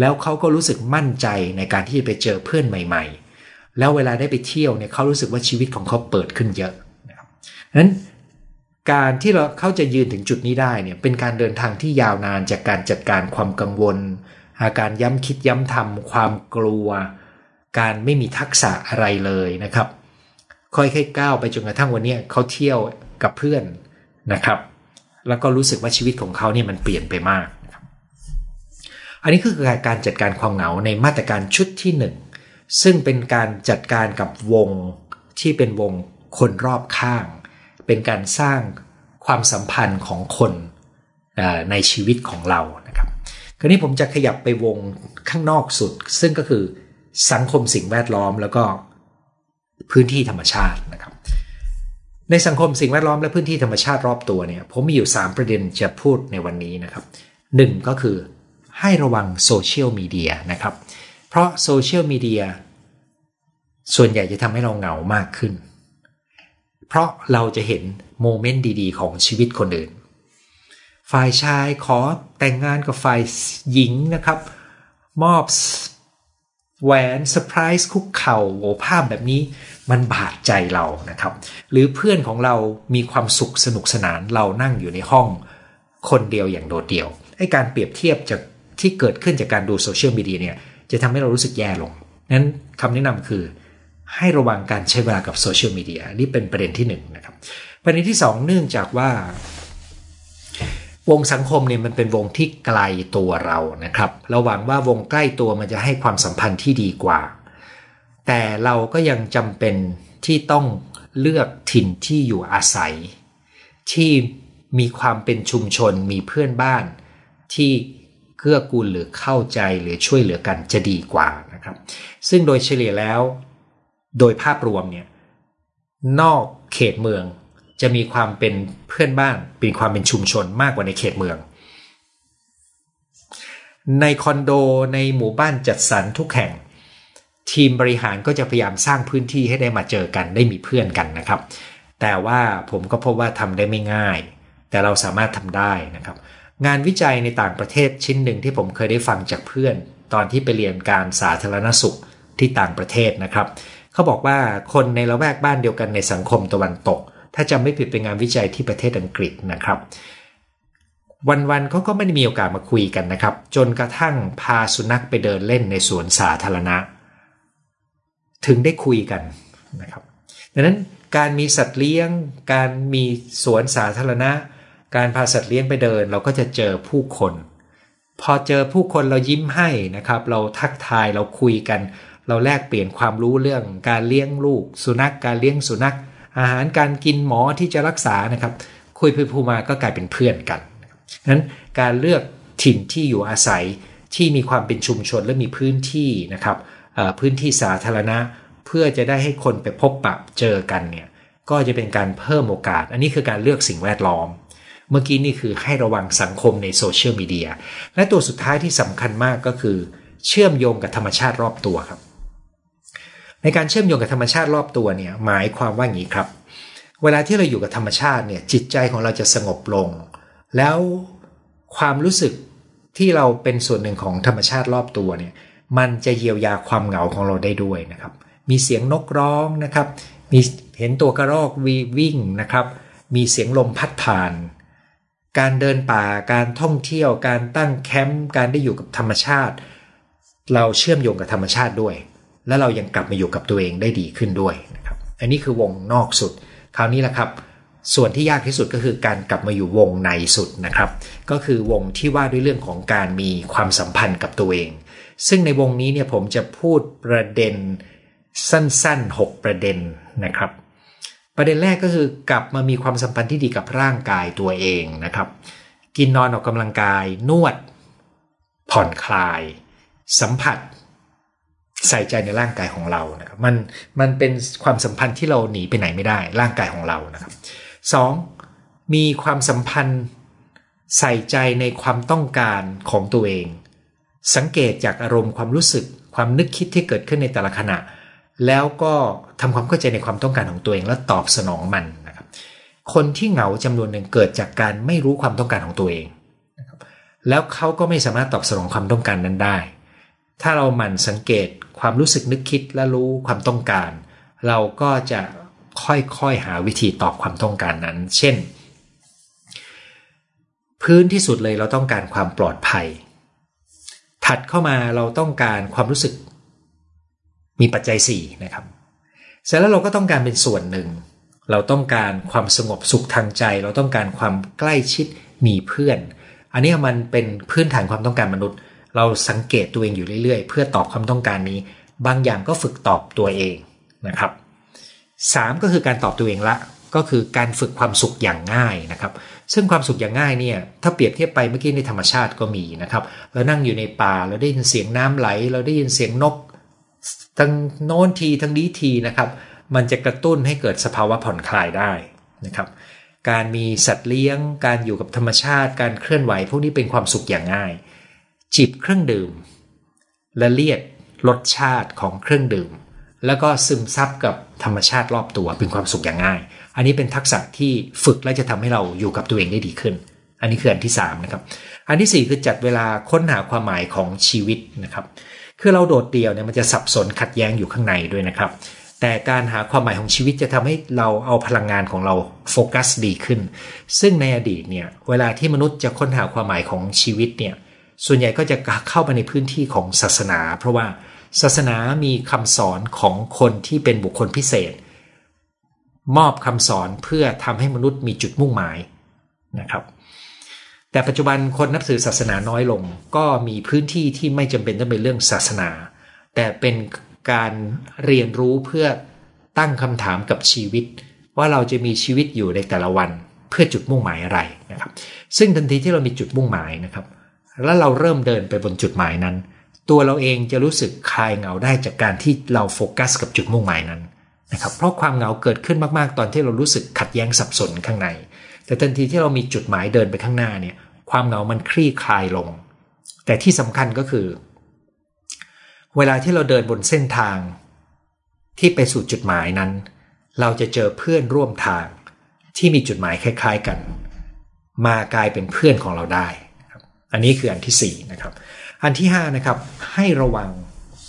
แล้วเขาก็รู้สึกมั่นใจในการที่จะไปเจอเพื่อนใหม่ๆแล้วเวลาได้ไปเที่ยวเนี่ยเขารู้สึกว่าชีวิตของเขาเปิดขึ้นเยอะนะครับนั้นการที่เราเขาจะยืนถึงจุดนี้ได้เนี่ยเป็นการเดินทางที่ยาวนานจากการจัดการความกังวลอาการย้ำคิดย้ำทำความกลัวการไม่มีทักษะอะไรเลยนะครับค่อยๆก้าวไปจนกระทั่งวันนี้เขาเที่ยวกับเพื่อนนะครับแล้วก็รู้สึกว่าชีวิตของเขาเนี่ยมันเปลี่ยนไปมากนะครับอันนี้คือการจัดการความเหงาในมาตรการชุดที่หนึ่งซึ่งเป็นการจัดการกับวงที่เป็นวงคนรอบข้างเป็นการสร้างความสัมพันธ์ของคนในชีวิตของเรานะครับคราวนี้ผมจะขยับไปวงข้างนอกสุดซึ่งก็คือสังคมสิ่งแวดล้อมแล้วก็พื้นที่ธรรมชาตินะครับในสังคมสิ่งแวดล้อมและพื้นที่ธรรมชาติรอบตัวเนี่ยผมมีอยู่สามประเด็นจะพูดในวันนี้นะครับหนึ่งก็คือให้ระวังโซเชียลมีเดียนะครับเพราะโซเชียลมีเดียส่วนใหญ่จะทำให้เราเหงามากขึ้นเพราะเราจะเห็นโมเมนต์ดีๆของชีวิตคนอื่นฝ่ายชายขอแต่งงานกับฝ่ายหญิงนะครับมอบแหวนเซอร์ไพรส์คุกเข่าโอ้ภาพแบบนี้มันบาดใจเรานะครับหรือเพื่อนของเรามีความสุขสนุกสนานเรานั่งอยู่ในห้องคนเดียวอย่างโดดเดี่ยวไอ้การเปรียบเทียบจากที่เกิดขึ้นจากการดูโซเชียลมีเดียเนี่ยจะทำให้เรารู้สึกแย่ลงนั้นคำแนะนำคือให้ระวังการใช้เวลากับโซเชียลมีเดียนี่เป็นประเด็นที่หนึ่งนะครับประเด็นที่สองเนื่องจากว่าวงสังคมเนี่ยมันเป็นวงที่ไกลตัวเรานะครับเราหวังว่าวงใกล้ตัวมันจะให้ความสัมพันธ์ที่ดีกว่าแต่เราก็ยังจำเป็นที่ต้องเลือกถิ่นที่อยู่อาศัยที่มีความเป็นชุมชนมีเพื่อนบ้านที่เกื้อกูลหรือเข้าใจหรือช่วยเหลือกันจะดีกว่านะครับซึ่งโดยเฉลี่ยแล้วโดยภาพรวมเนี่ยนอกเขตเมืองจะมีความเป็นเพื่อนบ้านเป็นความเป็นชุมชนมากกว่าในเขตเมืองในคอนโดในหมู่บ้านจัดสรรทุกแห่งทีมบริหารก็จะพยายามสร้างพื้นที่ให้ได้มาเจอกันได้มีเพื่อนกันนะครับแต่ว่าผมก็พบว่าทำได้ไม่ง่ายแต่เราสามารถทำได้นะครับงานวิจัยในต่างประเทศชิ้นหนึ่งที่ผมเคยได้ฟังจากเพื่อนตอนที่ไปเรียนการสาธารณสุขที่ต่างประเทศนะครับเขาบอกว่าคนในละแวกบ้านเดียวกันในสังคมตะวันตกถ้าจำไม่ผิดเป็นงานวิจัยที่ประเทศอังกฤษนะครับวันๆเขาก็ไม่ได้มีโอกาสมาคุยกันนะครับจนกระทั่งพาสุนัขไปเดินเล่นในสวนสาธารณะถึงได้คุยกันนะครับดังนั้นการมีสัตว์เลี้ยงการมีสวนสาธารณะการพาสัตว์เลี้ยงไปเดินเราก็จะเจอผู้คนพอเจอผู้คนเรายิ้มให้นะครับเราทักทายเราคุยกันเราแลกเปลี่ยนความรู้เรื่องการเลี้ยงลูกสุนัขการเลี้ยงสุนัขอาหารการกินหมอที่จะรักษานะครับคุยไปพูดมาก็กลายเป็นเพื่อนกันนั้นการเลือกถิ่นที่อยู่อาศัยที่มีความเป็นชุมชนและมีพื้นที่นะครับพื้นที่สาธารณะเพื่อจะได้ให้คนไปพบปะเจอกันเนี่ยก็จะเป็นการเพิ่มโอกาสอันนี้คือการเลือกสิ่งแวดล้อมเมื่อกี้นี่คือให้ระวังสังคมในโซเชียลมีเดียและตัวสุดท้ายที่สำคัญมากก็คือเชื่อมโยงกับธรรมชาติรอบตัวครับในการเชื่อมโยงกับธรรมชาติรอบตัวเนี่ยหมายความว่าอย่างนี้ครับเวลาที่เราอยู่กับธรรมชาติเนี่ยจิตใจของเราจะสงบลงแล้วความรู้สึกที่เราเป็นส่วนหนึ่งของธรรมชาติรอบตัวเนี่ยมันจะเยียวยาความเหงาของเราได้ด้วยนะครับมีเสียงนกร้องนะครับมีเห็นตัวกระรอกวิ่งนะครับมีเสียงลมพัดผ่านการเดินป่าการท่องเที่ยวการตั้งแคมป์การได้อยู่กับธรรมชาติเราเชื่อมโยงกับธรรมชาติด้วยและเรายังกลับมาอยู่กับตัวเองได้ดีขึ้นด้วยนะครับอันนี้คือวงนอกสุดคราวนี้แหละครับส่วนที่ยากที่สุดก็คือการกลับมาอยู่วงในสุดนะครับก็คือวงที่ว่าด้วยเรื่องของการมีความสัมพันธ์กับตัวเองซึ่งในวงนี้เนี่ยผมจะพูดประเด็นสั้นๆหกประเด็นนะครับประเด็นแรกก็คือกลับมามีความสัมพันธ์ที่ดีกับร่างกายตัวเองนะครับกินนอนออกกำลังกายนวดผ่อนคลายสัมผัสใส่ใจในร่างกายของเรานะครับมันมันเป็นความสัมพันธ์ที่เราหนีไปไหนไม่ได้ร่างกายของเรานะครับสองมีความสัมพันธ์ใส่ใจในความต้องการของตัวเอง สังเกตจากอารมณ์ความรู้สึกความนึกคิดที่เกิดขึ้นในแต่ละขณะแล้วก็ทำความเข้าใจในความต้องการของตัวเองและตอบสนองมันนะครับคนที่เหงาจำนวนหนึ่งเกิดจากการไม่รู้ความต้องการของตัวเองนะครับแล้วเขาก็ไม่สามารถตอบสนองความต้องการนั้นได้ถ้าเราหมั่นสังเกตความรู้สึกนึกคิดและรู้ความต้องการเราก็จะค่อยๆหาวิธีตอบความต้องการนั้นเช่นพื้นที่สุดเลยเราต้องการความปลอดภัยถัดเข้ามาเราต้องการความรู้สึกมีปัจจัยสี่นะครับเสร็จแล้วเราก็ต้องการเป็นส่วนหนึ่งเราต้องการความสงบสุขทางใจเราต้องการความใกล้ชิดมีเพื่อนอันนี้มันเป็นพื้นฐานความต้องการมนุษย์เราสังเกตตัวเองอยู่เรื่อยๆเพื่อตอบความต้องการนี้บางอย่างก็ฝึกตอบตัวเองนะครับสามก็คือการตอบตัวเองละก็คือการฝึกความสุขอย่างง่ายนะครับซึ่งความสุขอย่างง่ายเนี่ยถ้าเปรียบเทียบไปเมื่อกี้ในธรรมชาติก็มีนะครับเรานั่งอยู่ในป่าเราได้ยินเสียงน้ำไหลเราได้ยินเสียงนกทั้งโน้นทีทั้งนี้ทีนะครับมันจะกระตุ้นให้เกิดสภาวะผ่อนคลายได้นะครับการมีสัตว์เลี้ยงการอยู่กับธรรมชาติการเคลื่อนไหวพวกนี้เป็นความสุขอย่างง่ายจิบเครื่องดื่มละเลียดรสชาติของเครื่องดื่มแล้วก็ซึมซับกับธรรมชาติรอบตัวเป็นความสุขอย่างง่ายอันนี้เป็นทักษะที่ฝึกและจะทำให้เราอยู่กับตัวเองได้ดีขึ้นอันนี้คืออันที่สามนะครับอันที่สี่คือจัดเวลาค้นหาความหมายของชีวิตนะครับคือเราโดดเดี่ยวเนี่ยมันจะสับสนขัดแย้งอยู่ข้างในด้วยนะครับแต่การหาความหมายของชีวิตจะทำให้เราเอาพลังงานของเราโฟกัสดีขึ้นซึ่งในอดีตเนี่ยเวลาที่มนุษย์จะค้นหาความหมายของชีวิตเนี่ยส่วนใหญ่ก็จะเข้าไปในพื้นที่ของศาสนาเพราะว่าศาสนามีคำสอนของคนที่เป็นบุคคลพิเศษมอบคำสอนเพื่อทำให้มนุษย์มีจุดมุ่งหมายนะครับแต่ปัจจุบันคนนับถือศาสนาน้อยลงก็มีพื้นที่ที่ไม่จำเป็นต้องเป็นเรื่องศาสนาแต่เป็นการเรียนรู้เพื่อตั้งคำถามกับชีวิตว่าเราจะมีชีวิตอยู่ในแต่ละวันเพื่อจุดมุ่งหมายอะไรนะครับซึ่งทันทีที่เรามีจุดมุ่งหมายนะครับแล้วเราเริ่มเดินไปบนจุดหมายนั้นตัวเราเองจะรู้สึกคลายเหงาได้จากการที่เราโฟกัสกับจุดมุ่งหมายนั้นนะครับเพราะความเหงาเกิดขึ้นมากๆตอนที่เรารู้สึกขัดแย้งสับสนข้างในแต่ทันทีที่เรามีจุดหมายเดินไปข้างหน้าเนี่ยความเหงามันคลี่คลายลงแต่ที่สำคัญก็คือเวลาที่เราเดินบนเส้นทางที่ไปสู่จุดหมายนั้นเราจะเจอเพื่อนร่วมทางที่มีจุดหมายคล้ายๆกันมากลายเป็นเพื่อนของเราได้อันนี้คืออันที่สี่นะครับอันที่ห้านะครับให้ระวัง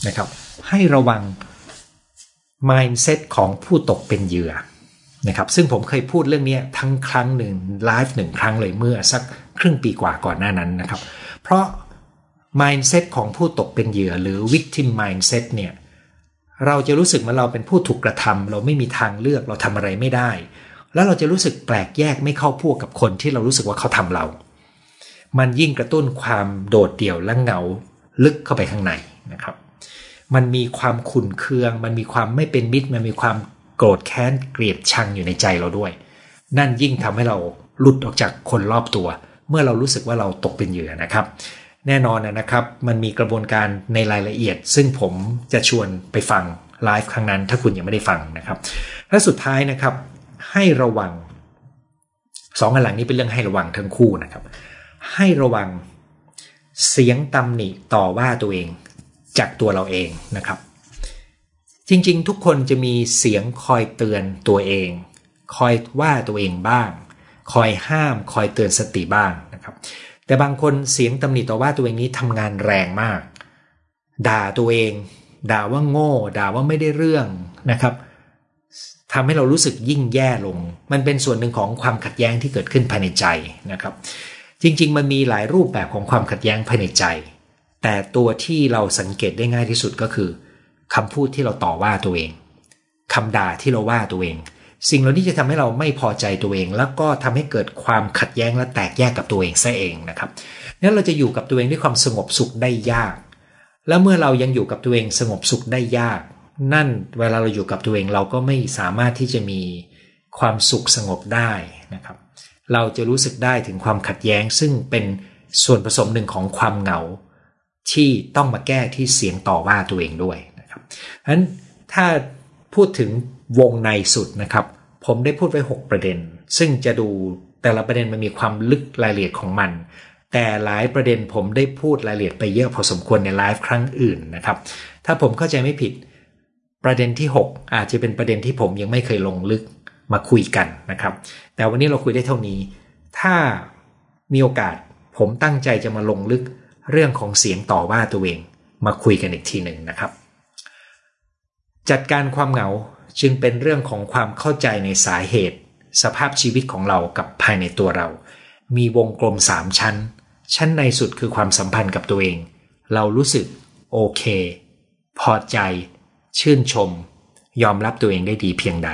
นะครับให้ระวัง mindset ของผู้ตกเป็นเหยื่อนะครับซึ่งผมเคยพูดเรื่องนี้ทั้งครั้งหนึ่งไลฟ์หนึ่งครั้งเลยเมื่อสักครึ่งปีกว่าก่อนหน้านั้นนะครับเพราะ mindset ของผู้ตกเป็นเหยื่อหรือ victim mindset เนี่ยเราจะรู้สึกว่าเราเป็นผู้ถูกกระทำเราไม่มีทางเลือกเราทำอะไรไม่ได้แล้วเราจะรู้สึกแปลกแยกไม่เข้าพวกกับคนที่เรารู้สึกว่าเขาทำเรามันยิ่งกระตุ้นความโดดเดี่ยวและเหงาลึกเข้าไปข้างในนะครับมันมีความขุ่นเคืองมันมีความไม่เป็นมิตรมันมีความโกรธแค้นเกลียดชังอยู่ในใจเราด้วยนั่นยิ่งทำให้เราหลุดออกจากคนรอบตัวเมื่อเรารู้สึกว่าเราตกเป็นเหยื่อนะครับแน่นอนนะครับมันมีกระบวนการในรายละเอียดซึ่งผมจะชวนไปฟังไลฟ์ครั้งนั้นถ้าคุณยังไม่ได้ฟังนะครับและสุดท้ายนะครับให้ระวังสองอันหลังนี้เป็นเรื่องให้ระวังทั้งคู่นะครับให้ระวังเสียงตำหนิต่อว่าตัวเองจากตัวเราเองนะครับจริงๆทุกคนจะมีเสียงคอยเตือนตัวเองคอยว่าตัวเองบ้างคอยห้ามคอยเตือนสติบ้างนะครับแต่บางคนเสียงตำหนิต่อว่าตัวเองนี้ทำงานแรงมากด่าตัวเองด่าว่าโง่ด่าว่าไม่ได้เรื่องนะครับทำให้เรารู้สึกยิ่งแย่ลงมันเป็นส่วนหนึ่งของความขัดแย้งที่เกิดขึ้นภายในใจนะครับจริงๆมันมีหลายรูปแบบของความขัดแย้งภายในใจแต่ตัวที่เราสังเกตได้ง่ายที่สุดก็คือคำพูดที่เราต่อว่าตัวเองคำด่าที่เราว่าตัวเองสิ่งเหล่านี้จะทำให้เราไม่พอใจตัวเองแล้วก็ทำให้เกิดความขัดแย้งและแตกแยกกับตัวเองซะเองนะครับนั้นเราจะอยู่กับตัวเองด้วยความสงบสุขได้ยากและเมื่อเรายังอยู่กับตัวเองสงบสุขได้ยากนั่นเวลาเราอยู่กับตัวเองเราก็ไม่สามารถที่จะมีความสุขสงบได้นะครับเราจะรู้สึกได้ถึงความขัดแย้งซึ่งเป็นส่วนผสมหนึ่งของความเหงาที่ต้องมาแก้ที่เสียงต่อว่าตัวเองด้วยนะครับฉะนั้นถ้าพูดถึงวงในสุดนะครับผมได้พูดไว้หกประเด็นซึ่งจะดูแต่ละประเด็นมันมีความลึกรายละเอียดของมัน แต่หลายประเด็นผมได้พูดรายละเอียดไปเยอะพอสมควรในไลฟ์ครั้งอื่นนะครับถ้าผมเข้าใจไม่ผิดประเด็นที่หกอาจจะเป็นประเด็นที่ผมยังไม่เคยลงลึกมาคุยกันนะครับแต่วันนี้เราคุยได้เท่านี้ถ้ามีโอกาสผมตั้งใจจะมาลงลึกเรื่องของเสียงต่อว่าตัวเองมาคุยกันอีกทีหนึ่งนะครับจัดการความเหงาจึงเป็นเรื่องของความเข้าใจในสาเหตุสภาพชีวิตของเรากับภายในตัวเรามีวงกลมสามชั้นชั้นในสุดคือความสัมพันธ์กับตัวเองเรารู้สึกโอเคพอใจชื่นชมยอมรับตัวเองได้ดีเพียงใด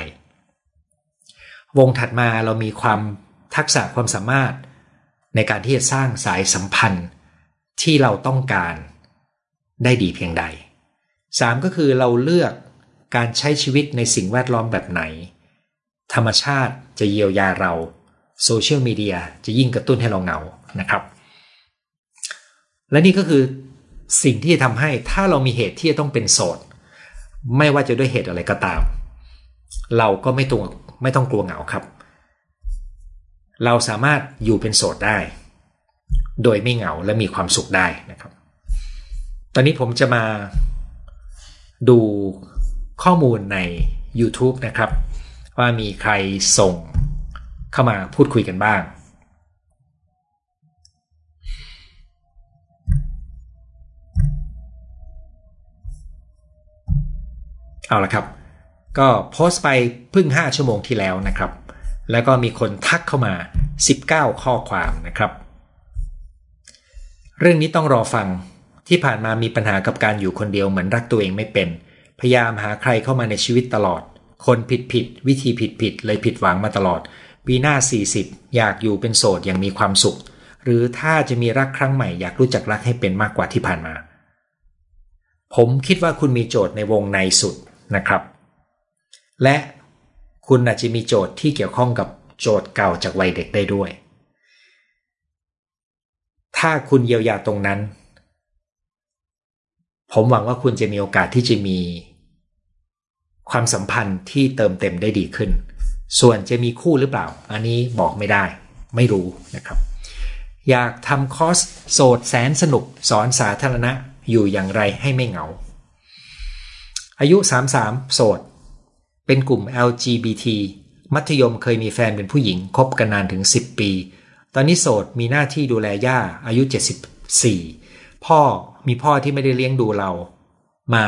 วงถัดมาเรามีความทักษะความสามารถในการที่จะสร้างสายสัมพันธ์ที่เราต้องการได้ดีเพียงใดสามก็คือเราเลือกการใช้ชีวิตในสิ่งแวดล้อมแบบไหนธรรมชาติจะเยียวยาเราโซเชียลมีเดียจะยิ่งกระตุ้นให้เราเหงานะครับและนี่ก็คือสิ่งที่จะทำให้ถ้าเรามีเหตุที่จะต้องเป็นโสดไม่ว่าจะด้วยเหตุอะไรก็ตามเราก็ไม่ต้องไม่ต้องกลัวเหงาครับเราสามารถอยู่เป็นโสดได้โดยไม่เหงาและมีความสุขได้นะครับตอนนี้ผมจะมาดูข้อมูลใน YouTube นะครับว่ามีใครส่งเข้ามาพูดคุยกันบ้างเอาละครับก็โพสต์ไปเพิ่งห้าชั่วโมงที่แล้วนะครับแล้วก็มีคนทักเข้ามาสิบเก้าข้อความนะครับเรื่องนี้ต้องรอฟังที่ผ่านมามีปัญหากับการอยู่คนเดียวเหมือนรักตัวเองไม่เป็นพยายามหาใครเข้ามาในชีวิตตลอดคนผิดผิดวิธีผิดผิดเลยผิดหวังมาตลอดปีหน้าสี่สิบอยากอยู่เป็นโสดอย่างมีความสุขหรือถ้าจะมีรักครั้งใหม่อยากรู้จักรักให้เป็นมากกว่าที่ผ่านมาผมคิดว่าคุณมีโจทย์ในวงในสุดนะครับและคุณอาจจะมีโจทย์ที่เกี่ยวข้องกับโจทย์เก่าจากวัยเด็กได้ด้วยถ้าคุณเยียวยาตรงนั้นผมหวังว่าคุณจะมีโอกาสที่จะมีความสัมพันธ์ที่เติมเต็มได้ดีขึ้นส่วนจะมีคู่หรือเปล่าอันนี้บอกไม่ได้ไม่รู้นะครับอยากทำคอร์สโสดแสนสนุกสอนสาธารณะอยู่อย่างไรให้ไม่เหงาอายุสามสิบสามโสดเป็นกลุ่ม แอล จี บี ที มัธยมเคยมีแฟนเป็นผู้หญิงคบกันนานถึงสิบปีตอนนี้โสดมีหน้าที่ดูแลย่าอายุเจ็ดสิบสี่พ่อมีพ่อที่ไม่ได้เลี้ยงดูเรามา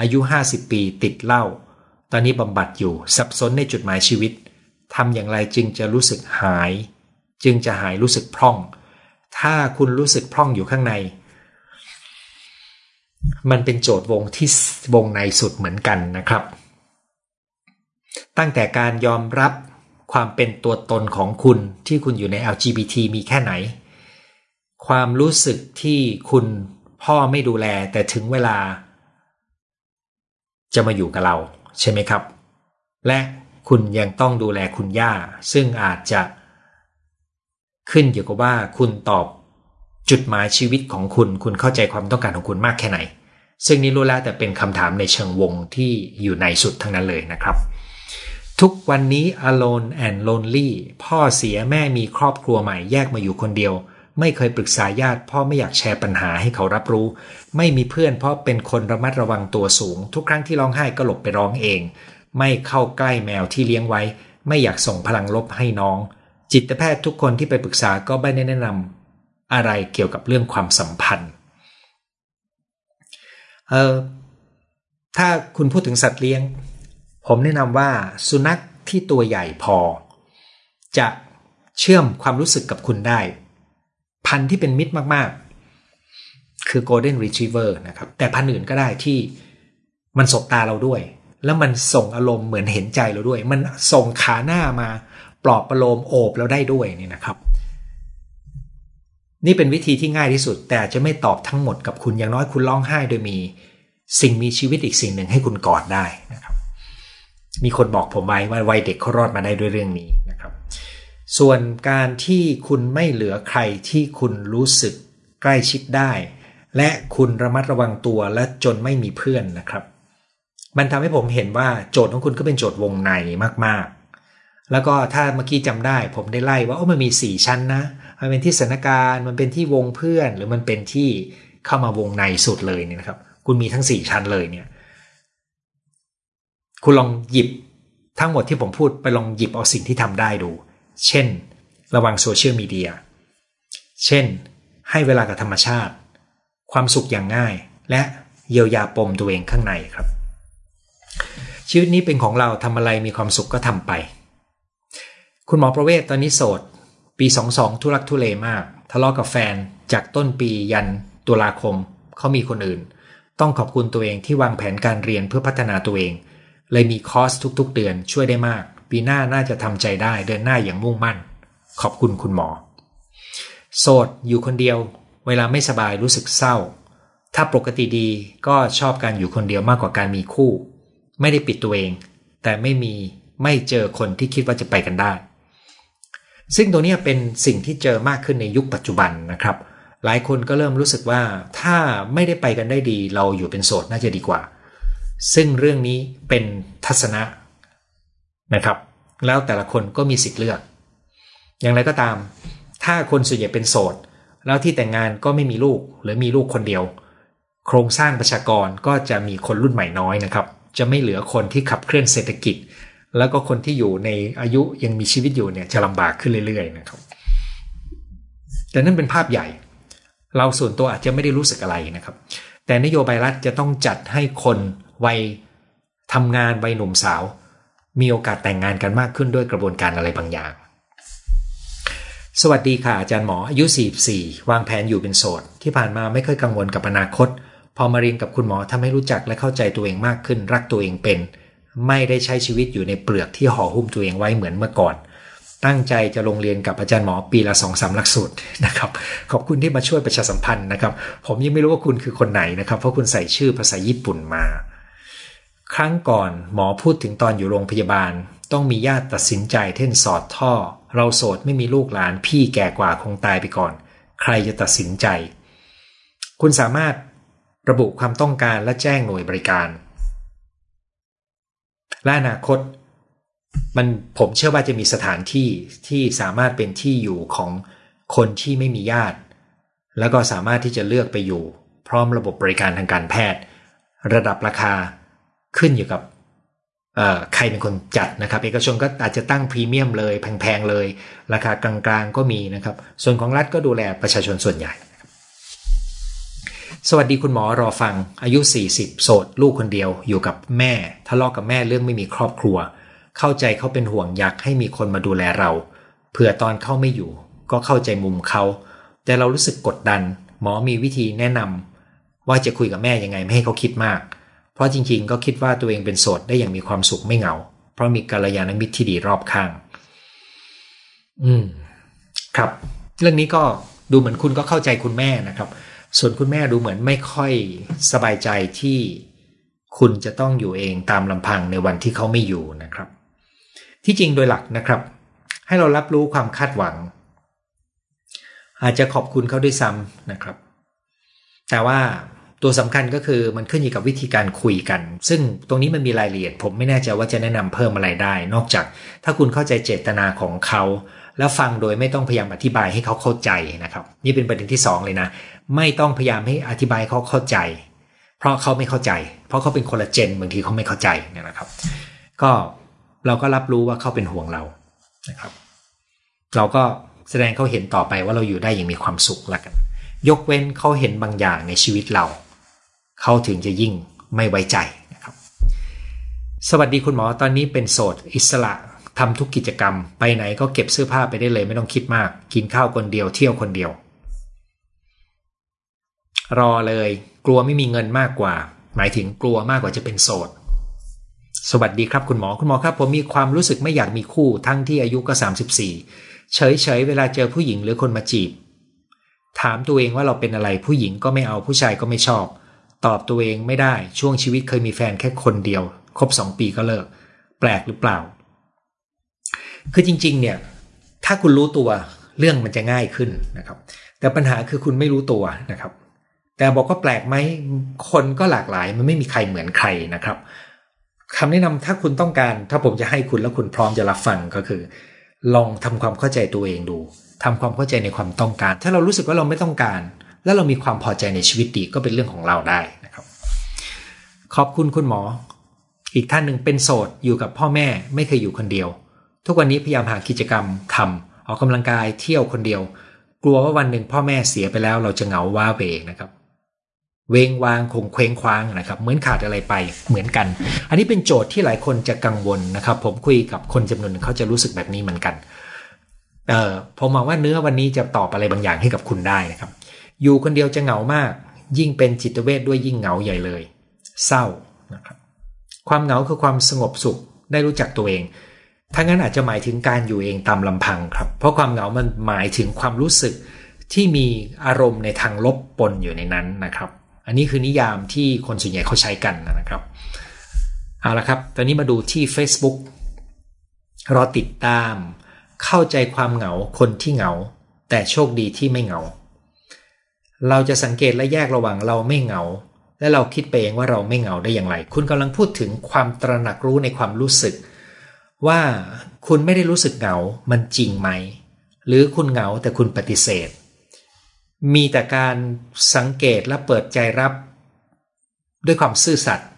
อายุห้าสิบปีติดเหล้าตอนนี้บำบัดอยู่สับสนในจุดหมายชีวิตทำอย่างไรจึงจะรู้สึกหายจึงจะหายรู้สึกพร่องถ้าคุณรู้สึกพร่องอยู่ข้างในมันเป็นโจทย์วงที่วงในสุดเหมือนกันนะครับตั้งแต่การยอมรับความเป็นตัวตนของคุณที่คุณอยู่ใน แอล จี บี ที มีแค่ไหนความรู้สึกที่คุณพ่อไม่ดูแลแต่ถึงเวลาจะมาอยู่กับเราใช่ไหมครับและคุณยังต้องดูแลคุณย่าซึ่งอาจจะขึ้นอยู่กับว่าคุณตอบจุดหมายชีวิตของคุณคุณเข้าใจความต้องการของคุณมากแค่ไหนซึ่งนี้รู้แล้วแต่เป็นคำถามในเชิงวงที่อยู่ในสุดทั้งนั้นเลยนะครับทุกวันนี้ alone and lonely พ่อเสียแม่มีครอบครัวใหม่แยกมาอยู่คนเดียวไม่เคยปรึกษาญาติพ่อไม่อยากแชร์ปัญหาให้เขารับรู้ไม่มีเพื่อนเพราะเป็นคนระมัดระวังตัวสูงทุกครั้งที่ร้องไห้ก็หลบไปร้องเองไม่เข้าใกล้แมวที่เลี้ยงไว้ไม่อยากส่งพลังลบให้น้องจิตแพทย์ทุกคนที่ไปปรึกษาก็ไม่ได้แนะนำอะไรเกี่ยวกับเรื่องความสัมพันธ์เอ่อถ้าคุณพูดถึงสัตว์เลี้ยงผมแนะนำว่าสุนัขที่ตัวใหญ่พอจะเชื่อมความรู้สึกกับคุณได้พันธุ์ที่เป็นมิตรมากๆคือ golden retriever นะครับแต่พันธุ์อื่นก็ได้ที่มันสบตาเราด้วยแล้วมันส่งอารมณ์เหมือนเห็นใจเราด้วยมันส่งขาหน้ามาปลอบประโลมโอบเราได้ด้วยนี่นะครับนี่เป็นวิธีที่ง่ายที่สุดแต่จะไม่ตอบทั้งหมดกับคุณอย่างน้อยคุณร้องไห้โดยมีสิ่งมีชีวิตอีกสิ่งหนึ่งให้คุณกอดได้นะครับมีคนบอกผมไว้ว่าวัยเด็กเขารอดมาได้ด้วยเรื่องนี้นะครับส่วนการที่คุณไม่เหลือใครที่คุณรู้สึกใกล้ชิดได้และคุณระมัดระวังตัวและจนไม่มีเพื่อนนะครับมันทำให้ผมเห็นว่าโจทย์ของคุณก็เป็นโจทย์วงในมากๆแล้วก็ถ้าเมื่อกี้จำได้ผมได้ไล่ว่าโอ้มันมีสี่ชั้นนะ มันเป็นที่สถานการณ์มันเป็นที่วงเพื่อนหรือมันเป็นที่เข้ามาวงในสุดเลยเนี่ยนะครับคุณมีทั้งสี่ชั้นเลยเนี่ยคุณลองหยิบทั้งหมดที่ผมพูดไปลองหยิบเอาสิ่งที่ทำได้ดูเช่นระวังโซเชียลมีเดียเช่นให้เวลากับธรรมชาติความสุขอย่างง่ายและเยียวยาปมตัวเองข้างในครับชีวิตนี้เป็นของเราทำอะไรมีความสุขก็ทำไปคุณหมอประเวศตอนนี้โสดปีสองสิบสองทุรักทุเลมากทะเลาะกับแฟนจากต้นปียันตุลาคมเขามีคนอื่นต้องขอบคุณตัวเองที่วางแผนการเรียนเพื่อพัฒนาตัวเองเลยมีคอร์สทุกๆเดือนช่วยได้มากปีหน้าน่าจะทำใจได้เดินหน้าอย่างมุ่งมั่นขอบคุณคุณหมอโสดอยู่คนเดียวเวลาไม่สบายรู้สึกเศร้าถ้าปกติดีก็ชอบการอยู่คนเดียวมากกว่าการมีคู่ไม่ได้ปิดตัวเองแต่ไม่มีไม่เจอคนที่คิดว่าจะไปกันได้ซึ่งตัวนี้เป็นสิ่งที่เจอมากขึ้นในยุคปัจจุบันนะครับหลายคนก็เริ่มรู้สึกว่าถ้าไม่ได้ไปกันได้ดีเราอยู่เป็นโสดน่าจะดีกว่าซึ่งเรื่องนี้เป็นทัศนะนะครับแล้วแต่ละคนก็มีสิทธิเลือกอย่างไรก็ตามถ้าคนส่วนใหญ่เป็นโสดแล้วที่แต่งงานก็ไม่มีลูกหรือมีลูกคนเดียวโครงสร้างประชากรก็จะมีคนรุ่นใหม่น้อยนะครับจะไม่เหลือคนที่ขับเคลื่อนเศรษฐกิจแล้วก็คนที่อยู่ในอายุยังมีชีวิตอยู่เนี่ยจะลำบากขึ้นเรื่อยๆนะครับแต่นั่นเป็นภาพใหญ่เราส่วนตัวอาจจะไม่ได้รู้สึกอะไรนะครับแต่นโยบายรัฐจะต้องจัดให้คนวัยทำงานวัยหนุ่มสาวมีโอกาสแต่งงานกันมากขึ้นด้วยกระบวนการอะไรบางอย่างสวัสดีค่ะอาจารย์หมออายุสี่สิบสี่วางแผนอยู่เป็นโสดที่ผ่านมาไม่เคยกังวลกับอนาคตพอมาเรียนกับคุณหมอทำให้รู้จักและเข้าใจตัวเองมากขึ้นรักตัวเองเป็นไม่ได้ใช้ชีวิตอยู่ในเปลือกที่ห่อหุ้มตัวเองไว้เหมือนเมื่อก่อนตั้งใจจะลงเรียนกับอาจารย์หมอปีละ สองถึงสาม หลักสูตรนะครับขอบคุณที่มาช่วยประชาสัมพันธ์นะครับผมยังไม่รู้ว่าคุณคือคนไหนนะครับเพราะคุณใส่ชื่อภาษาญี่ปุ่นมาครั้งก่อนหมอพูดถึงตอนอยู่โรงพยาบาลต้องมีญาติตัดสินใจเท่นสอดท่อเราโสดไม่มีลูกหลานพี่แก่กว่าคงตายไปก่อนใครจะตัดสินใจคุณสามารถระบุความต้องการและแจ้งหน่วยบริการและอนาคตมันผมเชื่อว่าจะมีสถานที่ที่สามารถเป็นที่อยู่ของคนที่ไม่มีญาติแล้วก็สามารถที่จะเลือกไปอยู่พร้อมระบบบริการทางการแพทย์ระดับราคาขึ้นอยู่กับใครเป็นคนจัดนะครับเอกชนก็อาจจะตั้งพรีเมียมเลยแพงๆเลยราคากลางๆก็มีนะครับส่วนของรัฐก็ดูแลประชาชนส่วนใหญ่สวัสดีคุณหมอรอฟังอายุสี่สิบโสดลูกคนเดียวอยู่กับแม่ทะเลาะกับแม่เรื่องไม่มีครอบครัวเข้าใจเขาเป็นห่วงอยากให้มีคนมาดูแลเราเผื่อตอนเข้าไม่อยู่ก็เข้าใจมุมเขาแต่เรารู้สึกกดดันหมอมีวิธีแนะนำว่าจะคุยกับแม่ยังไงไม่ให้เขาคิดมากเพราะจริงๆก็คิดว่าตัวเองเป็นโสดได้อย่างมีความสุขไม่เหงาเพราะมีกัลยาณมิตรที่ดีรอบข้างอืมครับเรื่องนี้ก็ดูเหมือนคุณก็เข้าใจคุณแม่นะครับส่วนคุณแม่ดูเหมือนไม่ค่อยสบายใจที่คุณจะต้องอยู่เองตามลำพังในวันที่เขาไม่อยู่นะครับที่จริงโดยหลักนะครับให้เรารับรู้ความคาดหวังอาจจะขอบคุณเขาด้วยซ้ำนะครับแต่ว่าตัวสำคัญก็คือมันขึ้นอยู่กับวิธีการคุยกันซึ่งตรงนี้มันมีรายละเอียดผมไม่แน่ใจว่าจะแนะนำเพิ่มอะไรได้นอกจากถ้าคุณเข้าใจเจตนาของเขาแล้วฟังโดยไม่ต้องพยายามอธิบายให้เขาเข้าใจนะครับนี่เป็นประเด็นที่สองเลยนะไม่ต้องพยายามให้อธิบายเขาเข้าใจเพราะเขาไม่เข้าใจเพราะเขาเป็นคนละเจนบางทีเขาไม่เข้าใจเนี่ยนะครับก็เราก็รับรู้ว่าเขาเป็นห่วงเรานะครับเราก็แสดงเขาเห็นต่อไปว่าเราอยู่ได้อย่างมีความสุขละกันยกเว้นเขาเห็นบางอย่างในชีวิตเราเขาถึงจะยิ่งไม่ไว้ใจนะครับสวัสดีคุณหมอตอนนี้เป็นโสดอิสระทำทุกกิจกรรมไปไหนก็เก็บเสื้อผ้าไปได้เลยไม่ต้องคิดมากกินข้าวคนเดียวเที่ยวคนเดียวรอเลยกลัวไม่มีเงินมากกว่าหมายถึงกลัวมากกว่าจะเป็นโสดสวัสดีครับคุณหมอคุณหมอครับผมมีความรู้สึกไม่อยากมีคู่ทั้งที่อายุก็สามสิบสี่เฉยๆเวลาเจอผู้หญิงหรือคนมาจีบถามตัวเองว่าเราเป็นอะไรผู้หญิงก็ไม่เอาผู้ชายก็ไม่ชอบตอบตัวเองไม่ได้ช่วงชีวิตเคยมีแฟนแค่คนเดียวครบสองปีก็เลิกแปลกหรือเปล่าคือจริงๆเนี่ยถ้าคุณรู้ตัวเรื่องมันจะง่ายขึ้นนะครับแต่ปัญหาคือคุณไม่รู้ตัวนะครับแต่บอกว่าแปลกไหมคนก็หลากหลายมันไม่มีใครเหมือนใครนะครับคำแนะนำถ้าคุณต้องการถ้าผมจะให้คุณแล้วคุณพร้อมจะรับฟังก็คือ ลองทำความเข้าใจตัวเองดูทำความเข้าใจในความต้องการถ้าเรารู้สึกว่าเราไม่ต้องการแล้วเรามีความพอใจในชีวิตดีก็เป็นเรื่องของเราได้นะครับขอบคุณคุณหมออีกท่านหนึ่งเป็นโสดอยู่กับพ่อแม่ไม่เคยอยู่คนเดียวทุกวันนี้พยายามหากิจกรรมทำออกกำลังกายเที่ยวคนเดียวกลัวว่าวันหนึ่งพ่อแม่เสียไปแล้วเราจะเหงาว้าเหวนะครับเวงวางคงเคว้งคว้างนะครับเหมือนขาดอะไรไปเหมือนกันอันนี้เป็นโจทย์ที่หลายคนจะกังวลนะครับผมคุยกับคนจำนวนหนึ่งเขาจะรู้สึกแบบนี้เหมือนกันเอ่อผมหวังว่าเนื้อวันนี้จะตอบอะไรบางอย่างให้กับคุณได้นะครับอยู่คนเดียวจะเหงามากยิ่งเป็นจิตเวชด้วยยิ่งเหงาใหญ่เลยเศร้านะครับความเหงาคือความสงบสุขได้รู้จักตัวเองทั้งนั้นอาจจะหมายถึงการอยู่เองตามลำพังครับเพราะความเหงามันหมายถึงความรู้สึกที่มีอารมณ์ในทางลบปนอยู่ในนั้นนะครับอันนี้คือนิยามที่คนส่วนใหญ่เขาใช้กันนะครับเอาละครับตอนนี้มาดูที่ Facebook รอติดตามเข้าใจความเหงาคนที่เหงาแต่โชคดีที่ไม่เหงาเราจะสังเกตและแยกระหว่างเราไม่เหงาและเราคิดไปเองว่าเราไม่เหงาได้อย่างไรคุณกำลังพูดถึงความตระหนักรู้ในความรู้สึกว่าคุณไม่ได้รู้สึกเหงามันจริงไหมหรือคุณเหงาแต่คุณปฏิเสธมีแต่การสังเกตและเปิดใจรับด้วยความซื่อสัตย์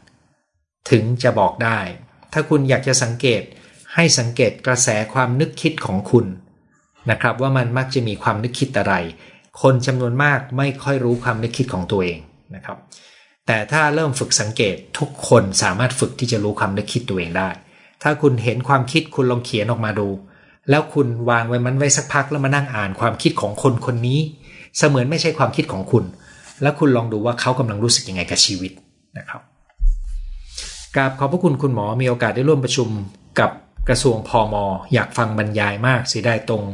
ถึงจะบอกได้ถ้าคุณอยากจะสังเกตให้สังเกตกระแสความนึกคิดของคุณนะครับว่ามันมักจะมีความนึกคิดอะไรคนจำนวนมากไม่ค่อยรู้ความนึกคิดของตัวเองนะครับแต่ถ้าเริ่มฝึกสังเกตทุกคนสามารถฝึกที่จะรู้ความนึกคิดตัวเองได้ถ้าคุณเห็นความคิดคุณลองเขียนออกมาดูแล้วคุณวางไว้มันไว้สักพักแล้วมานั่งอ่านความคิดของคนคนนี้เสมือนไม่ใช่ความคิดของคุณแล้วคุณลองดูว่าเขากำลังรู้สึกยังไงกับชีวิตนะครับกราบขอบพระคุณคุณหมอมีโอกาสได้ร่วมประชุมกับกระทรวงพม.อยากฟังบรรยายมากเสียดายตรง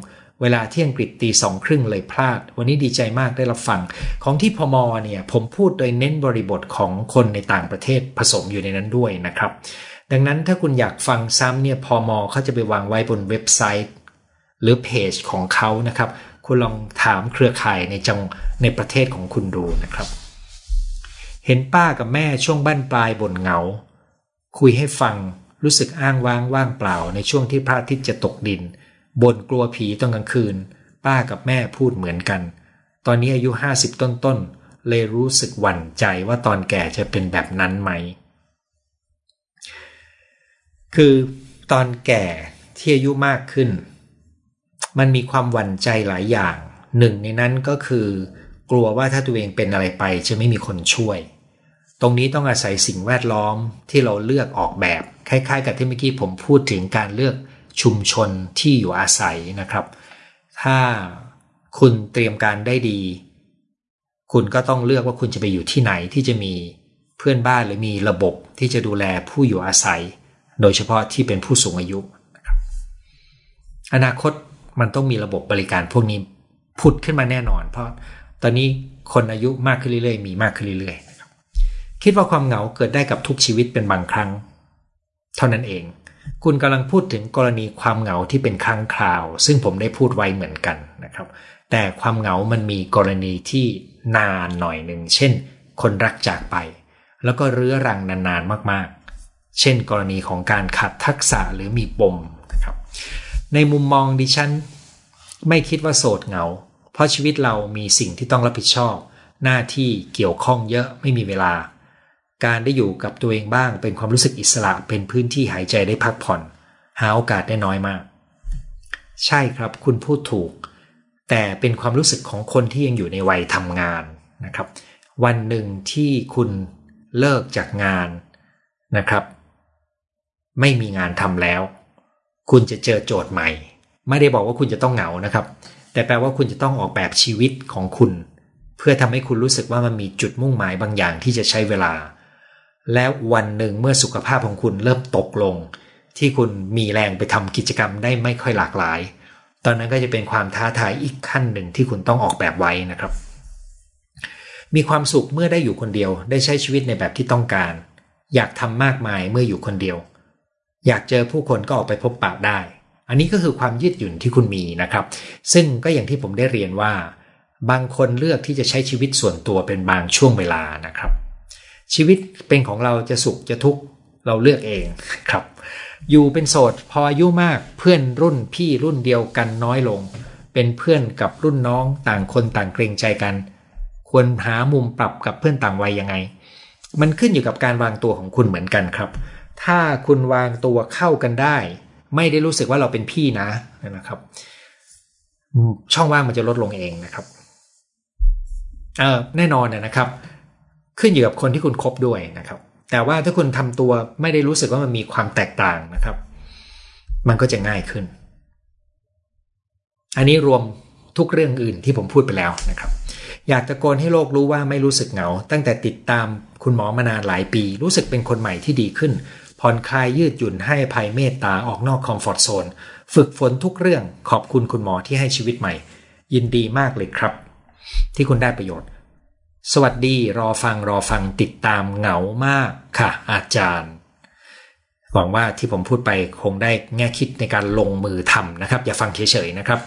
เวลาที่อังกฤษตีสองครึ่งเลยพลาดวันนี้ดีใจมากได้รับฟังของที่พม.เนี่ยผมพูดโดยเน้นบริบทของคนในต่างประเทศผสมอยู่ในนั้นด้วยนะครับดังนั้นถ้าคุณอยากฟังซ้ำเนี่ยพม.เขาจะไปวางไว้บนเว็บไซต์หรือเพจของเขานะครับคุณลองถามเครือข่ายในจังในประเทศของคุณดูนะครับเห็นป้ากับแม่ช่วงบั้นปลายบ่นเหงาคุยให้ฟังรู้สึกอ้างว้างว่างเปล่าในช่วงที่พระอาทิตย์จะตกดินบ่นกลัวผีตอนกลางคืนป้ากับแม่พูดเหมือนกันตอนนี้อายุห้าสิบต้นๆเลยรู้สึกหวั่นใจว่าตอนแก่จะเป็นแบบนั้นไหมคือตอนแก่ที่อายุมากขึ้นมันมีความหวั่นใจหลายอย่างหนึ่งในนั้นก็คือกลัวว่าถ้าตัวเองเป็นอะไรไปจะไม่มีคนช่วยตรงนี้ต้องอาศัยสิ่งแวดล้อมที่เราเลือกออกแบบคล้ายๆกับที่เมื่อกี้ผมพูดถึงการเลือกชุมชนที่อยู่อาศัยนะครับถ้าคุณเตรียมการได้ดีคุณก็ต้องเลือกว่าคุณจะไปอยู่ที่ไหนที่จะมีเพื่อนบ้านหรือมีระบบที่จะดูแลผู้อยู่อาศัยโดยเฉพาะที่เป็นผู้สูงอายุอนาคตมันต้องมีระบบบริการพวกนี้ผุดขึ้นมาแน่นอนเพราะตอนนี้คนอายุมากขึ้นเรื่อยๆมีมากขึ้นเรื่อยๆนะครับคิดว่าความเหงาเกิดได้กับทุกชีวิตเป็นบางครั้งเท่านั้นเองคุณกำลังพูดถึงกรณีความเหงาที่เป็นครั้งคราวซึ่งผมได้พูดไว้เหมือนกันนะครับแต่ความเหงามันมีกรณีที่นานหน่อยหนึ่งเช่นคนรักจากไปแล้วก็เรื้อรังนานๆมากๆเช่นกรณีของการขาดทักษะหรือมีปมนะครับในมุมมองดิฉันไม่คิดว่าโสดเหงาเพราะชีวิตเรามีสิ่งที่ต้องรับผิดชอบหน้าที่เกี่ยวข้องเยอะไม่มีเวลาการได้อยู่กับตัวเองบ้างเป็นความรู้สึกอิสระเป็นพื้นที่หายใจได้พักผ่อนหาโอกาสได้น้อยมากใช่ครับคุณพูดถูกแต่เป็นความรู้สึกของคนที่ยังอยู่ในวัยทำงานนะครับวันหนึ่งที่คุณเลิกจากงานนะครับไม่มีงานทำแล้วคุณจะเจอโจทย์ใหม่ไม่ได้บอกว่าคุณจะต้องเหงานะครับแต่แปลว่าคุณจะต้องออกแบบชีวิตของคุณเพื่อทำให้คุณรู้สึกว่ามันมีจุดมุ่งหมายบางอย่างที่จะใช้เวลาแล้ววันหนึ่งเมื่อสุขภาพของคุณเริ่มตกลงที่คุณมีแรงไปทำกิจกรรมได้ไม่ค่อยหลากหลายตอนนั้นก็จะเป็นความท้าทายอีกขั้นหนึ่งที่คุณต้องออกแบบไว้นะครับมีความสุขเมื่อได้อยู่คนเดียวได้ใช้ชีวิตในแบบที่ต้องการอยากทำมากมายเมื่ออยู่คนเดียวอยากเจอผู้คนก็ออกไปพบปะได้อันนี้ก็คือความยืดหยุ่นที่คุณมีนะครับซึ่งก็อย่างที่ผมได้เรียนว่าบางคนเลือกที่จะใช้ชีวิตส่วนตัวเป็นบางช่วงเวลานะครับชีวิตเป็นของเราจะสุขจะทุกข์เราเลือกเองครับ อยู่เป็นโสดพออายุมากเพื่อนรุ่นพี่รุ่นเดียวกันน้อยลงเป็นเพื่อนกับรุ่นน้องต่างคนต่างเกรงใจกันควรหามุมปรับกับเพื่อนต่างวัยยังไงมันขึ้นอยู่กับการวางตัวของคุณเหมือนกันครับถ้าคุณวางตัวเข้ากันได้ไม่ได้รู้สึกว่าเราเป็นพี่นะนะครับช่องว่างมันจะลดลงเองนะครับเออแน่นอนนะครับขึ้นอยู่กับคนที่คุณคบด้วยนะครับแต่ว่าถ้าคุณทำตัวไม่ได้รู้สึกว่ามันมีความแตกต่างนะครับมันก็จะง่ายขึ้นอันนี้รวมทุกเรื่องอื่นที่ผมพูดไปแล้วนะครับอยากตะโกนให้โลกรู้ว่าไม่รู้สึกเหงาตั้งแต่ติดตามคุณหมอมานานหลายปีรู้สึกเป็นคนใหม่ที่ดีขึ้นผ่อนคลายยืดหยุ่นให้ภัยเมตตาออกนอกคอมฟอร์ตโซนฝึกฝนทุกเรื่องขอบคุณคุณหมอที่ให้ชีวิตใหม่ยินดีมากเลยครับที่คุณได้ประโยชน์สวัสดีรอฟังรอฟังติดตามเหงามากค่ะอาจารย์หวังว่าที่ผมพูดไปคงได้แง่คิดในการลงมือทำนะครับอย่าฟังเฉยๆนะครับ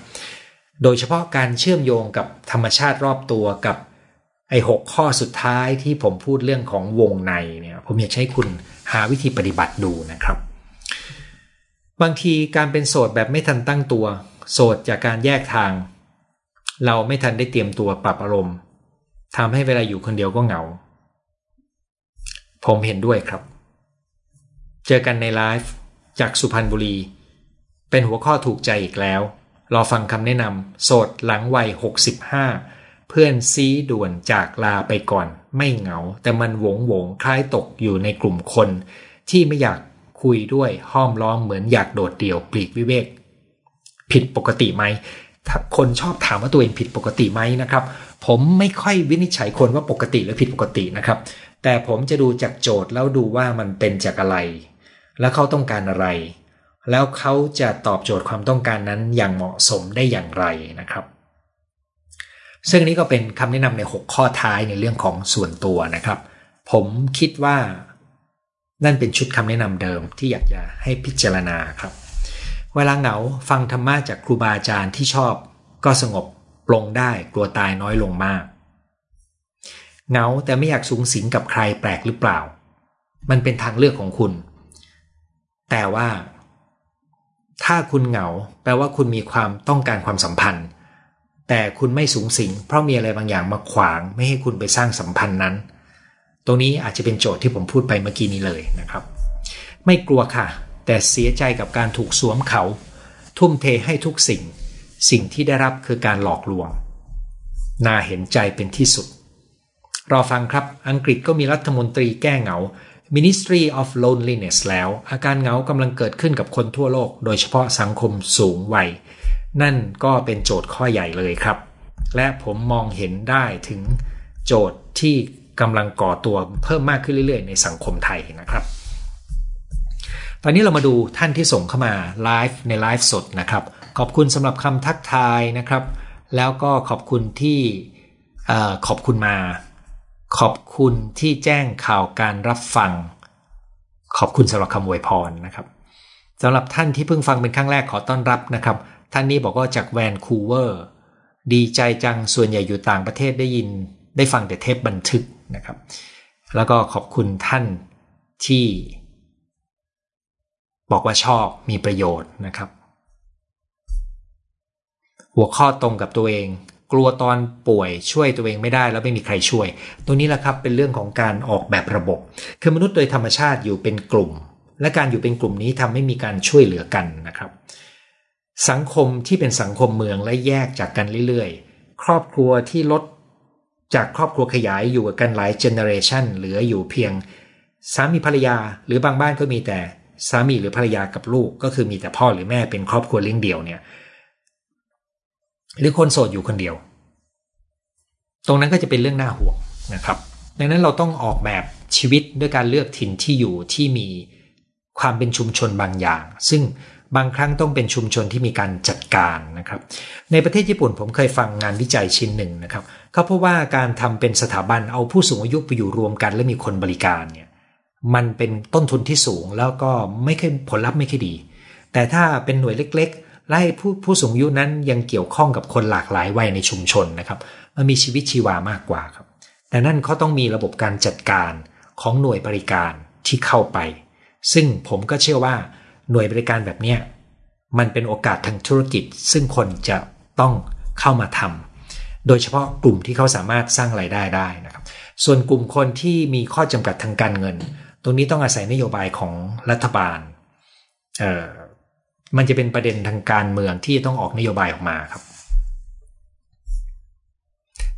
โดยเฉพาะการเชื่อมโยงกับธรรมชาติรอบตัวกับไอ้หกข้อสุดท้ายที่ผมพูดเรื่องของวงในเนี่ยผมอยากให้คุณหาวิธีปฏิบัติดูนะครับบางทีการเป็นโสดแบบไม่ทันตั้งตัวโสดจากการแยกทางเราไม่ทันได้เตรียมตัวปรับอารมณ์ทำให้เวลาอยู่คนเดียวก็เหงาผมเห็นด้วยครับเจอกันในไลฟ์จากสุพรรณบุรีเป็นหัวข้อถูกใจอีกแล้วรอฟังคำแนะนำโสดหลังวัยหกสิบห้าเพื่อนซีด่วนจากลาไปก่อนไม่เหงาแต่มันหวงหวงคล้ายตกอยู่ในกลุ่มคนที่ไม่อยากคุยด้วยห้อมล้อมเหมือนอยากโดดเดี่ยวปลีกวิเวกผิดปกติไหมคนชอบถามว่าตัวเองผิดปกติไหมนะครับผมไม่ค่อยวินิจฉัยคนว่าปกติหรือผิดปกตินะครับแต่ผมจะดูจากโจทย์แล้วดูว่ามันเป็นจากอะไรและเขาต้องการอะไรแล้วเขาจะตอบโจทย์ความต้องการนั้นอย่างเหมาะสมได้อย่างไรนะครับซึ่งนี้ก็เป็นคำแนะนำในหกข้อท้ายในเรื่องของส่วนตัวนะครับผมคิดว่านั่นเป็นชุดคำแนะนำเดิมที่อยากจะให้พิจารณาครับเวลาเหงาฟังธรรมะจากครูบาอาจารย์ที่ชอบก็สงบปลงได้กลัวตายน้อยลงมากเหงาแต่ไม่อยากสุงสิงกับใครแปลกหรือเปล่ามันเป็นทางเลือกของคุณแต่ว่าถ้าคุณเหงาแปลว่าคุณมีความต้องการความสัมพันธ์แต่คุณไม่สุงสิงเพราะมีอะไรบางอย่างมาขวางไม่ให้คุณไปสร้างสัมพันธ์นั้นตรงนี้อาจจะเป็นโจทย์ที่ผมพูดไปเมื่อกี้นี้เลยนะครับไม่กลัวค่ะแต่เสียใจกับการถูกสวมเขาทุ่มเทให้ทุกสิ่งสิ่งที่ได้รับคือการหลอกลวงน่าเห็นใจเป็นที่สุดรอฟังครับอังกฤษก็มีรัฐมนตรีแก้เหงา Ministry of Loneliness แล้วอาการเหงากำลังเกิดขึ้นกับคนทั่วโลกโดยเฉพาะสังคมสูงวัยนั่นก็เป็นโจทย์ข้อใหญ่เลยครับและผมมองเห็นได้ถึงโจทย์ที่กำลังก่อตัวเพิ่มมากขึ้นเรื่อยๆในสังคมไทยนะครับตอนนี้เรามาดูท่านที่ส่งเข้ามาไลฟ์ในไลฟ์สดนะครับขอบคุณสำหรับคำทักทายนะครับแล้วก็ขอบคุณที่เอ่อขอบคุณมาขอบคุณที่แจ้งข่าวการรับฟังขอบคุณสำหรับคำอวยพรนะครับสำหรับท่านที่เพิ่งฟังเป็นครั้งแรกขอต้อนรับนะครับท่านนี้บอกว่าจากแวนคูเวอร์ดีใจจังส่วนใหญ่อยู่ต่างประเทศได้ยินได้ฟังแต่เทปบันทึกนะครับแล้วก็ขอบคุณท่านที่บอกว่าชอบมีประโยชน์นะครับหัวข้อตรงกับตัวเองกลัวตอนป่วยช่วยตัวเองไม่ได้แล้วไม่มีใครช่วยตัวนี้แหละครับเป็นเรื่องของการออกแบบระบบคือมนุษย์โดยธรรมชาติอยู่เป็นกลุ่มและการอยู่เป็นกลุ่มนี้ทำให้มีการช่วยเหลือกันนะครับสังคมที่เป็นสังคมเมืองและแยกจากกันเรื่อยๆครอบครัวที่ลดจากครอบครัวขยายอยู่กันหลายเจเนอเรชันเหลืออยู่เพียงสามีภรรยาหรือบางบ้านก็มีแต่สามีหรือภรรยากับลูกก็คือมีแต่พ่อหรือแม่เป็นครอบครัวเลี้ยงเดี่ยวเนี่ยหรือคนโสดอยู่คนเดียวตรงนั้นก็จะเป็นเรื่องน่าห่วงนะครับดังนั้นเราต้องออกแบบชีวิตด้วยการเลือกถิ่นที่อยู่ที่มีความเป็นชุมชนบางอย่างซึ่งบางครั้งต้องเป็นชุมชนที่มีการจัดการนะครับในประเทศญี่ปุ่นผมเคยฟังงานวิจัยชิ้นหนึ่งนะครับเขาพบว่าการทำเป็นสถาบันเอาผู้สูงอายุไปอยู่รวมกันและมีคนบริการเนี่ยมันเป็นต้นทุนที่สูงแล้วก็ไม่ค่อยผลลัพธ์ไม่ค่อยดีแต่ถ้าเป็นหน่วยเล็กๆและให้ผู้ผู้สูงอายุนั้นยังเกี่ยวข้องกับคนหลากหลายวัยในชุมชนนะครับมันมีชีวิตชีวามากกว่าครับแต่นั่นเขาต้องมีระบบการจัดการของหน่วยบริการที่เข้าไปซึ่งผมก็เชื่อว่า หน่วยบริการแบบเนี้ยมันเป็นโอกาสทางธุรกิจซึ่งคนจะต้องเข้ามาทำโดยเฉพาะกลุ่มที่เขาสามารถสร้างรายได้ได้นะครับส่วนกลุ่มคนที่มีข้อจำกัดทางการเงินตรงนี้ต้องอาศัยนโยบายของรัฐบาลเอ่อมันจะเป็นประเด็นทางการเมืองที่ต้องออกนโยบายออกมาครับ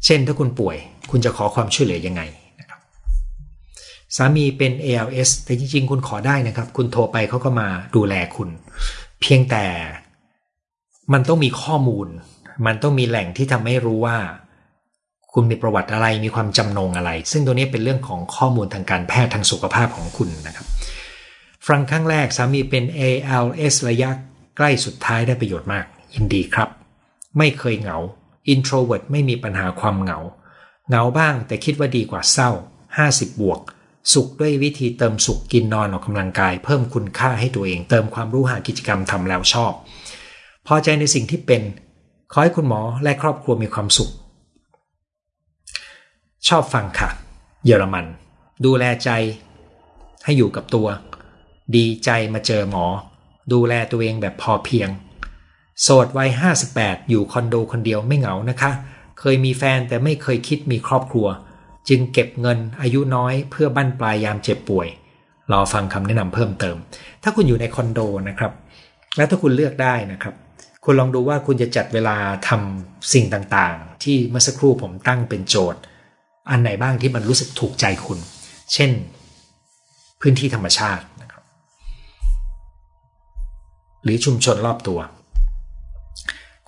เช่นถ้าคุณป่วยคุณจะขอความช่วยเหลือยังไงนะครับสามีเป็น เอ แอล เอส แต่จริงๆคุณขอได้นะครับคุณโทรไปเขาก็มาดูแลคุณเพียงแต่มันต้องมีข้อมูลมันต้องมีแหล่งที่ทำให้รู้ว่าคุณมีประวัติอะไรมีความจำนงอะไรซึ่งตัวนี้เป็นเรื่องของข้อมูลทางการแพทย์ทางสุขภาพของคุณนะครับฟังครั้งแรกสามีเป็น เอ แอล เอส ระยะใกล้สุดท้ายได้ประโยชน์มากยินดีครับไม่เคยเหงา introvert ไม่มีปัญหาความเหงาเหงาบ้างแต่คิดว่าดีกว่าเศร้าห้าสิบบวกสุขด้วยวิธีเติมสุขกินนอนออกกำลังกายเพิ่มคุณค่าให้ตัวเองเติมความรู้หากิจกรรมทำแล้วชอบพอใจในสิ่งที่เป็นขอให้คุณหมอและครอบครัวมีความสุขชอบฟังค่ะเยอรมันดูแลใจให้อยู่กับตัวดีใจมาเจอหมอดูแลตัวเองแบบพอเพียงโสดวัยห้าสิบแปดอยู่คอนโดคนเดียวไม่เหงานะคะเคยมีแฟนแต่ไม่เคยคิดมีครอบครัวจึงเก็บเงินอายุน้อยเพื่อบั้นปลายยามเจ็บป่วยรอฟังคำแนะนำเพิ่มเติมถ้าคุณอยู่ในคอนโดนะครับและถ้าคุณเลือกได้นะครับคุณลองดูว่าคุณจะจัดเวลาทำสิ่งต่างๆที่เมื่อสักครู่ผมตั้งเป็นโจทย์อันไหนบ้างที่มันรู้สึกถูกใจคุณเช่นพื้นที่ธรรมชาตินะครับหรือชุมชนรอบตัว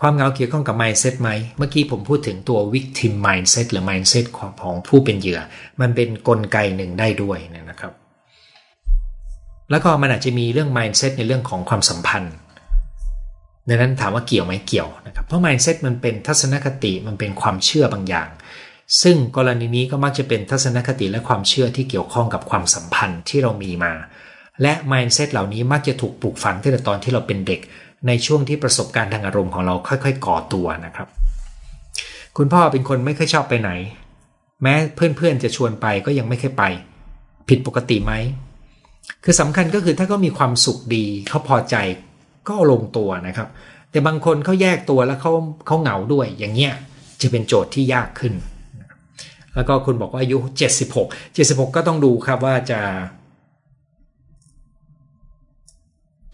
ความเหงาเกี่ยวข้องกับ mindset ไหมเมื่อกี้ผมพูดถึงตัว victim mindset หรือ mindset ของของผู้เป็นเหยื่อมันเป็นกลไกหนึ่งได้ด้วยนะครับแล้วก็มันอาจจะมีเรื่อง mindset ในเรื่องของความสัมพันธ์ดังนั้นถามว่าเกี่ยวไหมเกี่ยวนะครับเพราะ mindset มันเป็นทัศนคติมันเป็นความเชื่อบางอย่างซึ่งกรณีนี้ก็มักจะเป็นทัศนคติและความเชื่อที่เกี่ยวข้องกับความสัมพันธ์ที่เรามีมาและ mindset เหล่านี้มักจะถูกปลูกฝังตั้งแต่ตอนที่เราเป็นเด็กในช่วงที่ประสบการณ์ทางอารมณ์ของเราค่อยๆก่อตัวนะครับคุณพ่อเป็นคนไม่ค่อยชอบไปไหนแม้เพื่อนๆจะชวนไปก็ยังไม่ค่อยไปผิดปกติไหมคือสำคัญก็คือถ้าเขามีความสุขดีเขาพอใจก็ลงตัวนะครับแต่บางคนเขาแยกตัวแล้วเขาเขาเหงาด้วยอย่างเงี้ยจะเป็นโจทย์ที่ยากขึ้นแล้วก็คุณบอกว่าอายุเจ็ดสิบหก เจ็ดสิบหกก็ต้องดูครับว่าจะ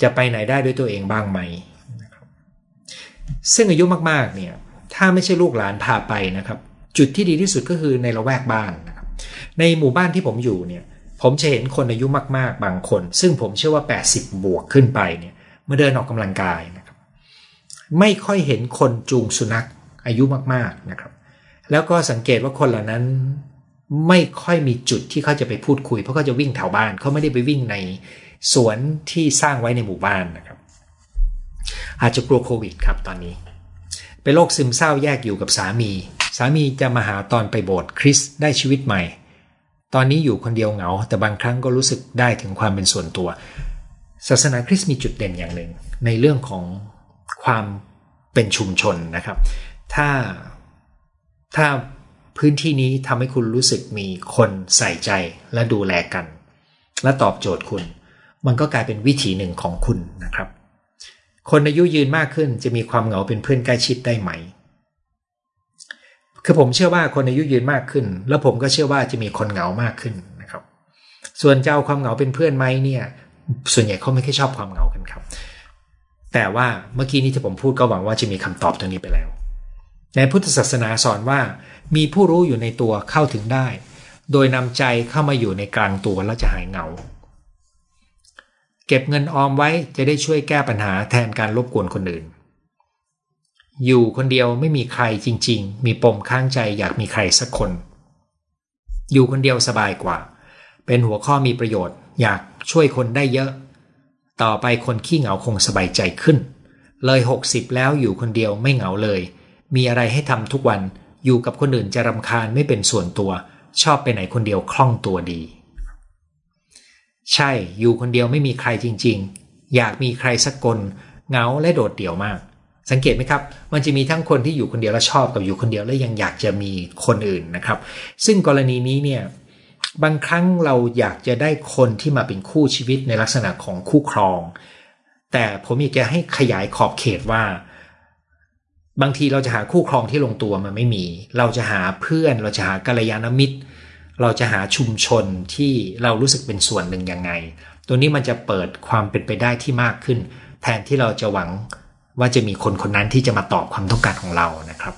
จะไปไหนได้ด้วยตัวเองบ้างไหมซึ่งอายุมากๆเนี่ยถ้าไม่ใช่ลูกหลานพาไปนะครับจุดที่ดีที่สุดก็คือในละแวกบ้านนะครับในหมู่บ้านที่ผมอยู่เนี่ยผมจะเห็นคนอายุมากๆบางคนซึ่งผมเชื่อว่าแปดสิบบวกขึ้นไปเนี่ยมาเดินออกกำลังกายนะครับไม่ค่อยเห็นคนจูงสุนัขอายุมากๆนะครับแล้วก็สังเกตว่าคนเหล่านั้นไม่ค่อยมีจุดที่เขาจะไปพูดคุยเพราะเขาจะวิ่งแถวบ้านเขาไม่ได้ไปวิ่งในสวนที่สร้างไว้ในหมู่บ้านนะครับอาจจะกลัวโควิดครับตอนนี้เป็นโรคซึมเศร้าแยกอยู่กับสามีสามีจะมาหาตอนไปโบสถ์คริสต์ได้ชีวิตใหม่ตอนนี้อยู่คนเดียวเหงาแต่บางครั้งก็รู้สึกได้ถึงความเป็นส่วนตัวศาสนาคริสต์มีจุดเด่นอย่างหนึ่งในเรื่องของความเป็นชุมชนนะครับถ้าถ้าพื้นที่นี้ทำให้คุณรู้สึกมีคนใส่ใจและดูแลกันและตอบโจทย์คุณมันก็กลายเป็นวิถีหนึ่งของคุณนะครับคนอายุยืนมากขึ้นจะมีความเหงาเป็นเพื่อนใกล้ชิดได้ไหมคือผมเชื่อว่าคนอายุยืนมากขึ้นแล้วผมก็เชื่อว่าจะมีคนเหงามากขึ้นนะครับส่วนจะเอาความเหงาเป็นเพื่อนไหมเนี่ยส่วนใหญ่เขาไม่ค่อยชอบความเหงากันครับแต่ว่าเมื่อกี้นี้ที่ผมพูดก็หวังว่าจะมีคำตอบตรงนี้ไปแล้วในพุทธศาสนาสอนว่ามีผู้รู้อยู่ในตัวเข้าถึงได้โดยนำใจเข้ามาอยู่ในกลางตัวแล้วจะหายเหงาเก็บเงินออมไว้จะได้ช่วยแก้ปัญหาแทนการรบกวนคนอื่นอยู่คนเดียวไม่มีใครจริงๆมีปมข้างใจอยากมีใครสักคนอยู่คนเดียวสบายกว่าเป็นหัวข้อมีประโยชน์อยากช่วยคนได้เยอะต่อไปคนขี้เหงาคงสบายใจขึ้นเลยหกสิบแล้วอยู่คนเดียวไม่เหงาเลยมีอะไรให้ทำทุกวันอยู่กับคนอื่นจะรำคาญไม่เป็นส่วนตัวชอบไปไหนคนเดียวคล่องตัวดีใช่อยู่คนเดียวไม่มีใครจริงๆอยากมีใครสักคนเหงาและโดดเดี่ยวมากสังเกตไหมครับมันจะมีทั้งคนที่อยู่คนเดียวแล้วชอบกับอยู่คนเดียวและยังอยากจะมีคนอื่นนะครับซึ่งกรณีนี้เนี่ยบางครั้งเราอยากจะได้คนที่มาเป็นคู่ชีวิตในลักษณะของคู่ครอง แต่ผมอยากจะให้ขยายขอบเขตว่าบางทีเราจะหาคู่ครองที่ลงตัวมันไม่มีเราจะหาเพื่อนเราจะหากัลยาณมิตรเราจะหาชุมชนที่เรารู้สึกเป็นส่วนหนึ่งยังไงตัวนี้มันจะเปิดความเป็นไปได้ที่มากขึ้นแทนที่เราจะหวังว่าจะมีคนคนนั้นที่จะมาตอบความต้องการของเรานะครับ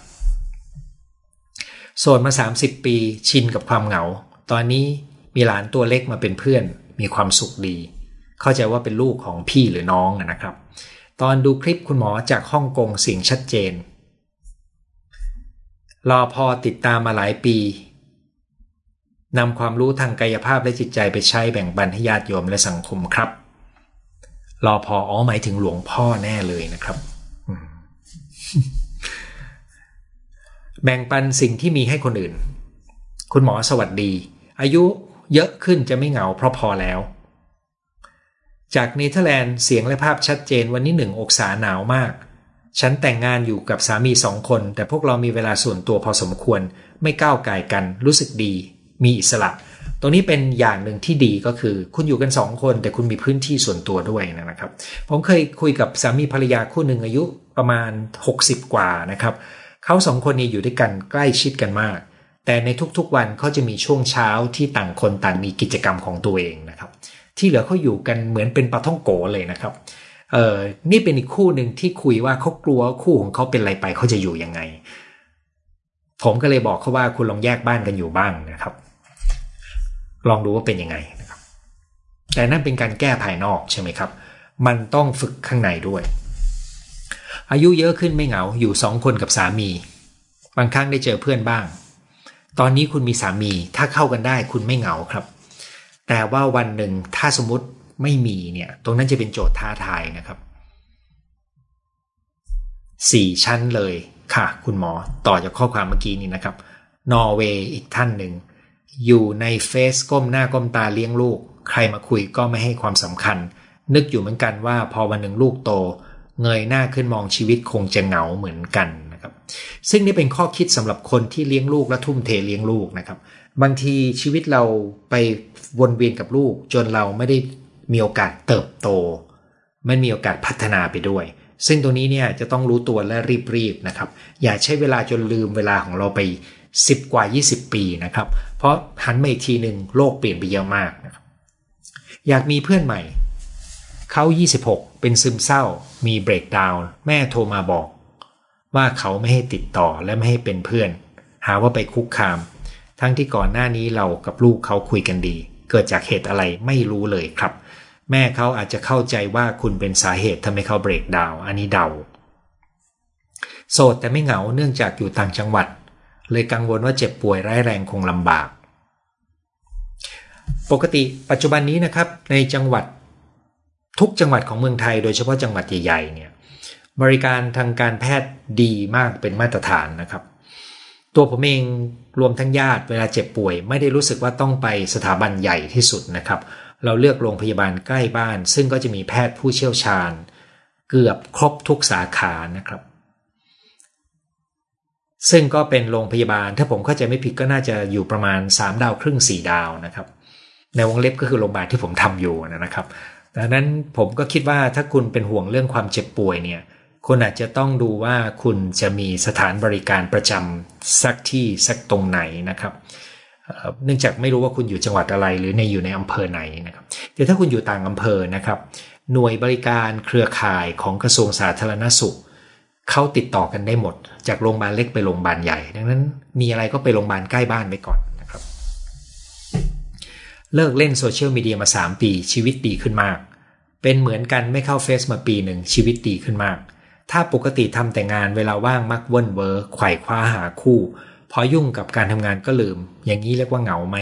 โสดมาสามสิบปีชินกับความเหงาตอนนี้มีหลานตัวเล็กมาเป็นเพื่อนมีความสุขดีเข้าใจว่าเป็นลูกของพี่หรือน้องนะครับตอนดูคลิปคุณหมอจากฮ่องกงเสียงชัดเจนรอพอติดตามมาหลายปีนำความรู้ทางกายภาพและจิตใจไปใช้แบ่งปันให้ญาติโยมและสังคมครับรอพออ๋อหมายถึงหลวงพ่อแน่เลยนะครับ แบ่งปันสิ่งที่มีให้คนอื่นคุณหมอสวัสดีอายุเยอะขึ้นจะไม่เหงาเพราะพอแล้วจากเนเธอร์แลนด์เสียงและภาพชัดเจนวันนี้หนึ่งองศาหนาวมากฉันแต่งงานอยู่กับสามีสองคนแต่พวกเรามีเวลาส่วนตัวพอสมควรไม่ก้าวก่ายกันรู้สึกดีมีอิสระตรงนี้เป็นอย่างหนึ่งที่ดีก็คือคุณอยู่กันสองคนแต่คุณมีพื้นที่ส่วนตัวด้วยนะครับผมเคยคุยกับสามีภรรยาคู่หนึ่งอายุประมาณหกสิบกว่านะครับเขาสองคนนี้อยู่ด้วยกันใกล้ชิดกันมากแต่ในทุกๆวันเขาจะมีช่วงเช้าที่ต่างคนต่างมีกิจกรรมของตัวเองนะครับที่เหลือเขาอยู่กันเหมือนเป็นปลาท่องโกเลยนะครับเอ่อนี่เป็นอีกคู่หนึ่งที่คุยว่าเขากลัวคู่ของเขาเป็นอะไรไปเขาจะอยู่ยังไงผมก็เลยบอกเขาว่าคุณลองแยกบ้านกันอยู่บ้างนะครับลองดูว่าเป็นยังไงนะครับแต่นั่นเป็นการแก้ภายนอกใช่ไหมครับมันต้องฝึกข้างในด้วยอายุเยอะขึ้นไม่เหงาอยู่สองคนกับสามีบางครั้งได้เจอเพื่อนบ้างตอนนี้คุณมีสามีถ้าเข้ากันได้คุณไม่เหงาครับแต่ว่าวันหนึ่งถ้าสมมติไม่มีเนี่ยตรงนั้นจะเป็นโจทย์ท้าทายนะครับสี่ชั้นเลยค่ะคุณหมอต่อจากข้อความเมื่อกี้นี้นะครับนอร์เวย์อีกท่านหนึ่งอยู่ในเฟซก้มหน้าก้มตาเลี้ยงลูกใครมาคุยก็ไม่ให้ความสำคัญนึกอยู่เหมือนกันว่าพอวันหนึ่งลูกโตเงยหน้าขึ้นมองชีวิตคงจะเหงาเหมือนกันนะครับซึ่งนี่เป็นข้อคิดสำหรับคนที่เลี้ยงลูกและทุ่มเทเลี้ยงลูกนะครับบางทีชีวิตเราไปวนเวียนกับลูกจนเราไม่ได้มีโอกาสเติบโตไม่มีโอกาสพัฒนาไปด้วยซึ่งตรงนี้เนี่ยจะต้องรู้ตัวและรีบๆนะครับอย่าใช้เวลาจนลืมเวลาของเราไปสิบกว่ายี่สิบปีนะครับเพราะหันมาอีกทีหนึ่งโลกเปลี่ยนไปเยอะมากนะครับอยากมีเพื่อนใหม่เขายี่สิบหกเป็นซึมเศร้ามีเบรกดาวน์แม่โทรมาบอกว่าเขาไม่ให้ติดต่อและไม่ให้เป็นเพื่อนหาว่าไปคุกคามทั้งที่ก่อนหน้านี้เรากับลูกเขาคุยกันดีเกิดจากเหตุอะไรไม่รู้เลยครับแม่เขาอาจจะเข้าใจว่าคุณเป็นสาเหตุทำให้เขาเบรกดาวน์อันนี้เดาโสดแต่ไม่เหงาเนื่องจากอยู่ต่างจังหวัดเลยกังวลว่าเจ็บป่วยร้ายแรงคงลำบากปกติปัจจุบันนี้นะครับในจังหวัดทุกจังหวัดของเมืองไทยโดยเฉพาะจังหวัดใหญ่ๆเนี่ยบริการทางการแพทย์ดีมากเป็นมาตรฐานนะครับตัวผมเองรวมทั้งญาติเวลาเจ็บป่วยไม่ได้รู้สึกว่าต้องไปสถาบันใหญ่ที่สุดนะครับเราเลือกโรงพยาบาลใกล้บ้านซึ่งก็จะมีแพทย์ผู้เชี่ยวชาญเกือบครบทุกสาขานะครับซึ่งก็เป็นโรงพยาบาลถ้าผมเข้าใจไม่ผิดก็น่าจะอยู่ประมาณสามดาวครึ่งสี่ดาวนะครับในวงเล็บก็คือโรงพยาบาลที่ผมทำอยู่นะครับดังนั้นผมก็คิดว่าถ้าคุณเป็นห่วงเรื่องความเจ็บป่วยเนี่ยคุณอาจจะต้องดูว่าคุณจะมีสถานบริการประจำสักที่สักตรงไหนนะครับเนื่องจากไม่รู้ว่าคุณอยู่จังหวัดอะไรหรือในอยู่ในอำเภอไหนนะครับแต่ถ้าคุณอยู่ต่างอำเภอนะครับหน่วยบริการเครือข่ายของกระทรวงสาธารณสุขเขาติดต่อกันได้หมดจากโรงพยาบาลเล็กไปโรงพยาบาลใหญ่ดังนั้นมีอะไรก็ไปโรงพยาบาลใกล้บ้านไปก่อนนะครับเลิกเล่นโซเชียลมีเดียมาสามปีชีวิตดีขึ้นมากเป็นเหมือนกันไม่เข้าเฟซมาปีหนึ่งชีวิตดีขึ้นมากถ้าปกติทำแต่งานเวลาว่างมักเวิร์นเวิร์ไขว่คว้าหาคู่พอยุ่งกับการทำงานก็ลืมอย่างนี้เรียกว่าเหงาไหม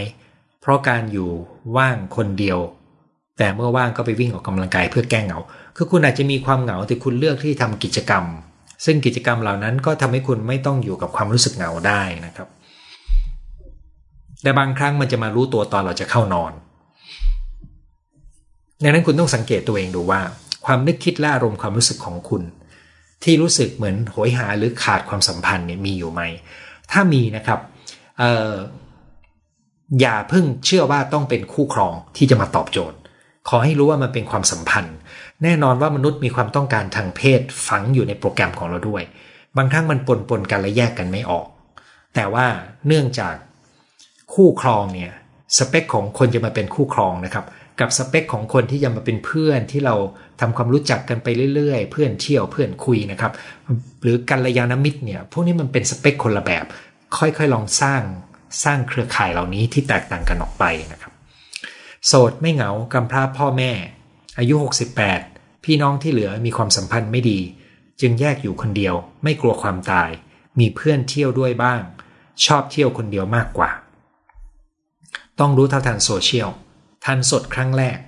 เพราะการอยู่ว่างคนเดียวแต่เมื่อว่างก็ไปวิ่งออกกำลังกายเพื่อแก้เหงาคือคุณอาจจะมีความเหงาแต่คุณเลือกที่ทำกิจกรรมซึ่งกิจกรรมเหล่านั้นก็ทำให้คุณไม่ต้องอยู่กับความรู้สึกเหงาได้นะครับแต่บางครั้งมันจะมารู้ตัวตอนเราจะเข้านอนดังนั้นคุณต้องสังเกตตัวเองดูว่าความนึกคิดและอารมณ์ความรู้สึกของคุณที่รู้สึกเหมือนโหยหาหรือขาดความสัมพันธ์เนี่ยมีอยู่ไหมถ้ามีนะครับเอ่ออย่าเพิ่งเชื่อว่าต้องเป็นคู่ครองที่จะมาตอบโจทย์ ขอให้รู้ว่ามันเป็นความสัมพันธ์แน่นอนว่ามนุษย์มีความต้องการทางเพศฝังอยู่ในโปรแกรมของเราด้วยบางครั้งมันปนปนกันและแยกกันไม่ออกแต่ว่าเนื่องจากคู่ครองเนี่ยสเปคของคนจะมาเป็นคู่ครองนะครับกับสเปคของคนที่จะมาเป็นเพื่อนที่เราทำความรู้จักกันไปเรื่อยๆเพื่อนเที่ยวเพื่อนคุยนะครับหรือกัลยาณมิตรเนี่ยพวกนี้มันเป็นสเปคคนละแบบค่อยๆลองสร้างสร้างเครือข่ายเหล่านี้ที่แตกต่างกันออกไปนะครับโสดไม่เหงากำพร้าพ่อแม่อายุหกสิบแปดพี่น้องที่เหลือมีความสัมพันธ์ไม่ดีจึงแยกอยู่คนเดียวไม่กลัวความตายมีเพื่อนเที่ยวด้วยบ้างชอบเที่ยวคนเดียวมากกว่าต้องรู้เท่าทันโซเชียลทันสดครั้งแรก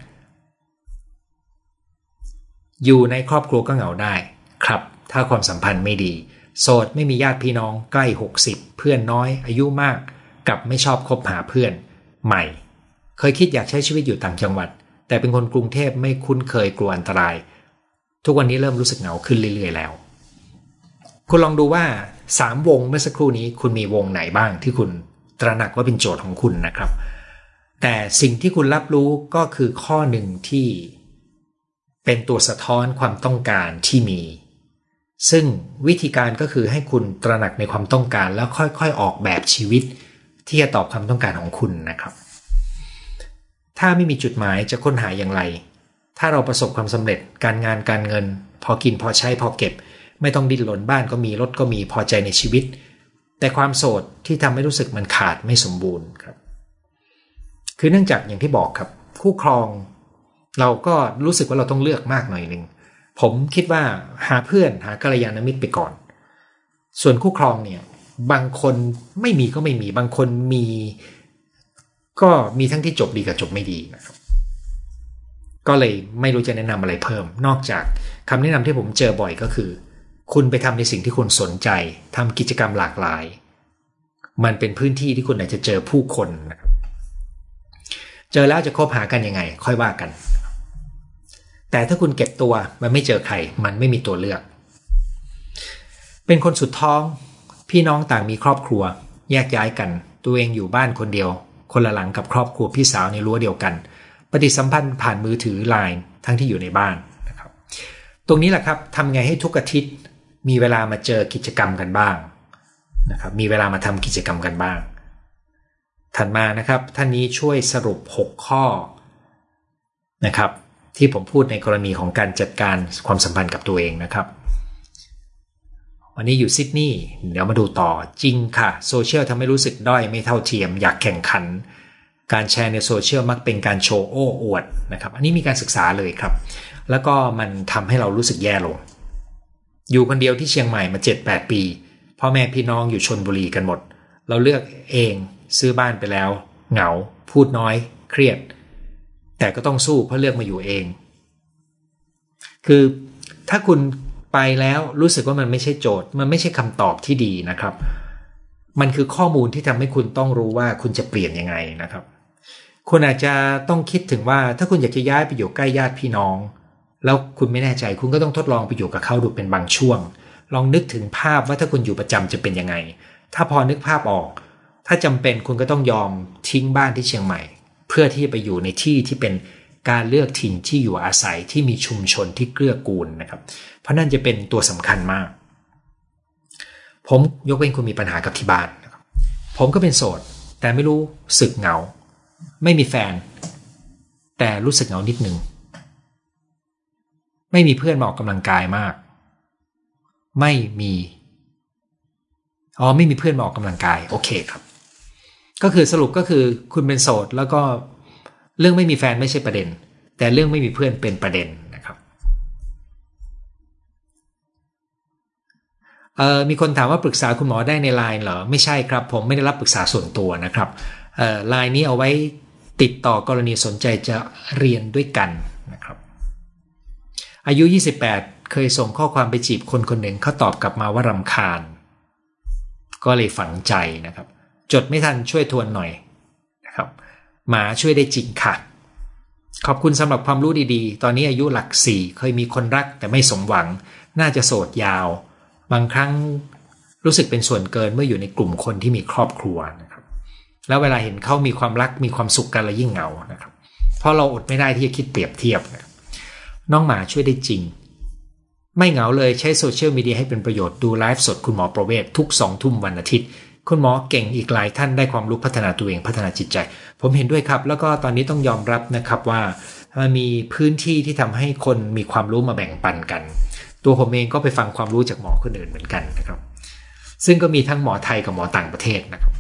อยู่ในครอบครัวก็เหงาได้ครับถ้าความสัมพันธ์ไม่ดีโสดไม่มีญาติพี่น้องใกล้หกสิบเพื่อนน้อยอายุมากกับไม่ชอบคบหาเพื่อนใหม่เคยคิดอยากใช้ชีวิตอยู่ต่างจังหวัดแต่เป็นคนกรุงเทพไม่คุ้นเคยกลัวอันตรายทุกวันนี้เริ่มรู้สึกเหงาขึ้นเรื่อยๆแล้วคุณลองดูว่าสามวงเมื่อสักครู่นี้คุณมีวงไหนบ้างที่คุณตระหนักว่าเป็นโจทย์ของคุณนะครับแต่สิ่งที่คุณรับรู้ก็คือข้อหนึ่งที่เป็นตัวสะท้อนความต้องการที่มีซึ่งวิธีการก็คือให้คุณตระหนักในความต้องการแล้วค่อยๆออกแบบชีวิตที่จะตอบความต้องการของคุณนะครับถ้าไม่มีจุดหมายจะค้นหาอย่างไรถ้าเราประสบความสำเร็จการงานการเงินพอกินพอใช้พอเก็บไม่ต้องดิ้นรนบ้านก็มีรถก็มีพอใจในชีวิตแต่ความโสดที่ทำให้รู้สึกมันขาดไม่สมบูรณ์ครับคือเนื่องจากอย่างที่บอกครับคู่ครองเราก็รู้สึกว่าเราต้องเลือกมากหน่อยนึงผมคิดว่าหาเพื่อนหากัลยาณมิตรไปก่อนส่วนคู่ครองเนี่ยบางคนไม่มีก็ไม่มีบางคนมีก็มีทั้งที่จบดีกับจบไม่ดีนะครับก็เลยไม่รู้จะแนะนำอะไรเพิ่มนอกจากคำแนะนำที่ผมเจอบ่อยก็คือคุณไปทำในสิ่งที่คุณสนใจทำกิจกรรมหลากหลายมันเป็นพื้นที่ที่คุณอาจจะเจอผู้คนนะครับเจอแล้วจะคบหากันยังไงค่อยว่ากันแต่ถ้าคุณเก็บตัวมันไม่เจอใครมันไม่มีตัวเลือกเป็นคนสุดท้องพี่น้องต่างมีครอบครัวแยกย้ายกันตัวเองอยู่บ้านคนเดียวคนละหลังกับครอบครัวพี่สาวในรั้วเดียวกันปฏิสัมพันธ์ผ่านมือถือ ไลน์ ทั้งที่อยู่ในบ้านนะครับตรงนี้แหละครับทำไงให้ทุกอาทิตย์มีเวลามาเจอกิจกรรมกันบ้างนะครับมีเวลามาทำกิจกรรมกันบ้างถัดมานะครับท่านนี้ช่วยสรุปหกข้อนะครับที่ผมพูดในกรณีของการจัดการความสัมพันธ์กับตัวเองนะครับวันนี้อยู่ซิดนีย์เดี๋ยวมาดูต่อจริงค่ะโซเชียลทำให้รู้สึกด้อยไม่เท่าเทียมอยากแข่งขันการแชร์ในโซเชียลมักเป็นการโชว์โอ้อวดนะครับอันนี้มีการศึกษาเลยครับแล้วก็มันทำให้เรารู้สึกแย่ลงอยู่คนเดียวที่เชียงใหม่มา เจ็ดแปด ปีพ่อแม่พี่น้องอยู่ชลบุรีกันหมดเราเลือกเองซื้อบ้านไปแล้วเหงาพูดน้อยเครียดแต่ก็ต้องสู้เพื่อเลือกมาอยู่เองคือถ้าคุณไปแล้วรู้สึกว่ามันไม่ใช่โจทย์มันไม่ใช่คำตอบที่ดีนะครับมันคือข้อมูลที่ทำให้คุณต้องรู้ว่าคุณจะเปลี่ยนยังไงนะครับคุณอาจจะต้องคิดถึงว่าถ้าคุณอยากจะย้ายไปอยู่ใกล้ญาติพี่น้องแล้วคุณไม่แน่ใจคุณก็ต้องทดลองไปอยู่กับเขาดูเป็นบางช่วงลองนึกถึงภาพว่าถ้าคุณอยู่ประจำจะเป็นยังไงถ้าพอนึกภาพออกถ้าจำเป็นคุณก็ต้องยอมทิ้งบ้านที่เชียงใหม่เพื่อที่ไปอยู่ในที่ที่เป็นการเลือกถิ่นที่อยู่อาศัยที่มีชุมชนที่เกื้อกูลนะครับเพราะนั่นจะเป็นตัวสำคัญมากผมยกเว้นคุณมีปัญหากับที่บ้านนะครับผมก็เป็นโสดแต่ไม่รู้สึกเหงาไม่มีแฟนแต่รู้สึกเหงานิดนึงไม่มีเพื่อนมาออกกำลังกายมากไม่มีอ๋อไม่มีเพื่อนมาออกกำลังกายโอเคครับก็คือสรุปก็คือคุณเป็นโสดแล้วก็เรื่องไม่มีแฟนไม่ใช่ประเด็นแต่เรื่องไม่มีเพื่อนเป็นประเด็นนะครับเอ่อมีคนถามว่าปรึกษาคุณหมอได้ใน ไลน์ เหรอไม่ใช่ครับผมไม่ได้รับปรึกษาส่วนตัวนะครับเอ่อ ไลน์ นี้เอาไว้ติดต่อกรณีสนใจจะเรียนด้วยกันนะครับอายุยี่สิบแปดเคยส่งข้อความไปจีบคนคนหนึ่งเขาตอบกลับมาว่ารำคาญก็เลยฝังใจนะครับจดไม่ทันช่วยทวนหน่อยนะครับหมาช่วยได้จริงค่ะขอบคุณสำหรับความรู้ดีๆตอนนี้อายุหลักสี่เคยมีคนรักแต่ไม่สมหวังน่าจะโสดยาวบางครั้งรู้สึกเป็นส่วนเกินเมื่ออยู่ในกลุ่มคนที่มีครอบครัวนะครับแล้วเวลาเห็นเขามีความรักมีความสุขกันแล้วยิ่งเหงานะครับ เพราะเราอดไม่ได้ที่จะคิดเปรียบเทียบน้องหมาช่วยได้จริงไม่เหงาเลยใช้โซเชียลมีเดียให้เป็นประโยชน์ดูไลฟ์สดคุณหมอประเวศทุกสองทุ่มวันอาทิตย์คุณหมอเก่งอีกหลายท่านได้ความรู้พัฒนาตัวเองพัฒนาจิตใจผมเห็นด้วยครับแล้วก็ตอนนี้ต้องยอมรับนะครับว่ามันมีพื้นที่ที่ทำให้คนมีความรู้มาแบ่งปันกันตัวผมเองก็ไปฟังความรู้จากหมอคนอื่นเหมือนกันนะครับซึ่งก็มีทั้งหมอไทยกับหมอต่างประเทศนะครับ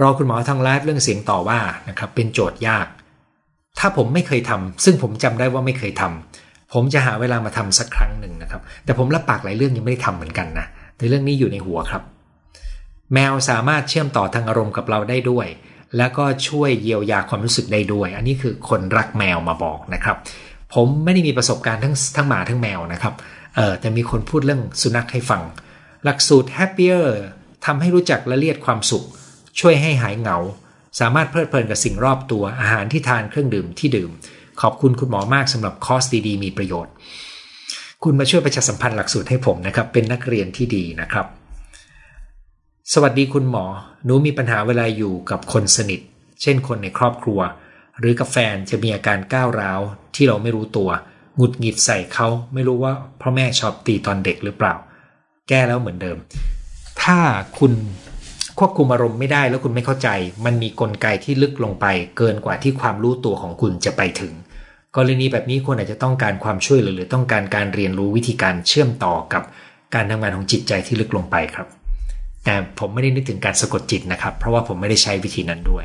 รอคุณหมอทางไลฟ์เรื่องเสียงต่อว่านะครับเป็นโจทย์ยากถ้าผมไม่เคยทำซึ่งผมจำได้ว่าไม่เคยทำผมจะหาเวลามาทำสักครั้งหนึ่งนะครับแต่ผมรับปากหลายเรื่องยังไม่ได้ทำเหมือนกันนะแต่เรื่องนี้อยู่ในหัวครับแมวสามารถเชื่อมต่อทางอารมณ์กับเราได้ด้วยแล้วก็ช่วยเยียวยาความรู้สึกได้ด้วยอันนี้คือคนรักแมวมาบอกนะครับผมไม่ได้มีประสบการณ์ทั้งทั้งหมาทั้งแมวนะครับเออแต่มีคนพูดเรื่องสุนัขให้ฟังหลักสูตร Happier ทำให้รู้จักละเลียดความสุขช่วยให้หายเหงาสามารถเพลิดเพลินกับสิ่งรอบตัวอาหารที่ทานเครื่องดื่มที่ดื่มขอบคุณคุณหมอมากสำหรับคอร์สดีๆมีประโยชน์คุณมาช่วยประชาสัมพันธ์หลักสูตรให้ผมนะครับเป็นนักเรียนที่ดีนะครับสวัสดีคุณหมอหนูมีปัญหาเวลาอยู่กับคนสนิทเช่นคนในครอบครัวหรือกับแฟนจะมีอาการก้าวร้าวที่เราไม่รู้ตัวหงุดหงิดใส่เขาไม่รู้ว่าพ่อแม่ชอบตีตอนเด็กหรือเปล่าแก้แล้วเหมือนเดิมถ้าคุณควบคุมอารมณ์ไม่ได้แล้วคุณไม่เข้าใจมันมีกลไกที่ลึกลงไปเกินกว่าที่ความรู้ตัวของคุณจะไปถึงกรณีแบบนี้คุณอาจจะต้องการความช่วยเหลือหรือต้องการการเรียนรู้วิธีการเชื่อมต่อกับการทำงานของจิตใจที่ลึกลงไปครับแต่ผมไม่ได้นึกถึงการสะกดจิตนะครับเพราะว่าผมไม่ได้ใช้วิธีนั้นด้วย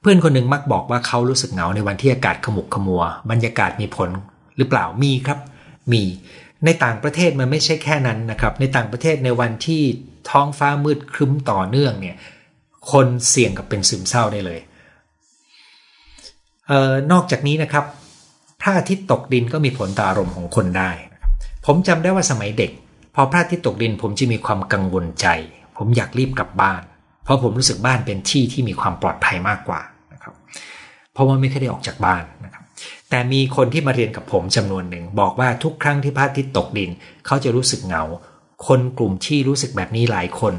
เพื่อนคนหนึ่งมักบอกว่าเขารู้สึกเหงาในวันที่อากาศขมุกขมัวบรรยากาศมีผลหรือเปล่ามีครับมีในต่างประเทศมันไม่ใช่แค่นั้นนะครับในต่างประเทศในวันที่ท้องฟ้ามืดครึ้มต่อเนื่องเนี่ยคนเสี่ยงกับเป็นซึมเศร้าได้เลยเอ่อนอกจากนี้นะครับพระอาทิตย์ตกดินก็มีผลต่ออารมณ์ของคนได้นะครับผมจำได้ว่าสมัยเด็กพอพระอาทิตย์ตกดินผมจะมีความกังวลใจผมอยากรีบกลับบ้านเพราะผมรู้สึกบ้านเป็นที่ที่มีความปลอดภัยมากกว่านะครับเพราะว่าไม่เคยได้ออกจากบ้านนะครับแต่มีคนที่มาเรียนกับผมจำนวนหนึ่งบอกว่าทุกครั้งที่พระอาทิตย์ตกดินเขาจะรู้สึกเหงาคนกลุ่มที่รู้สึกแบบนี้หลายคน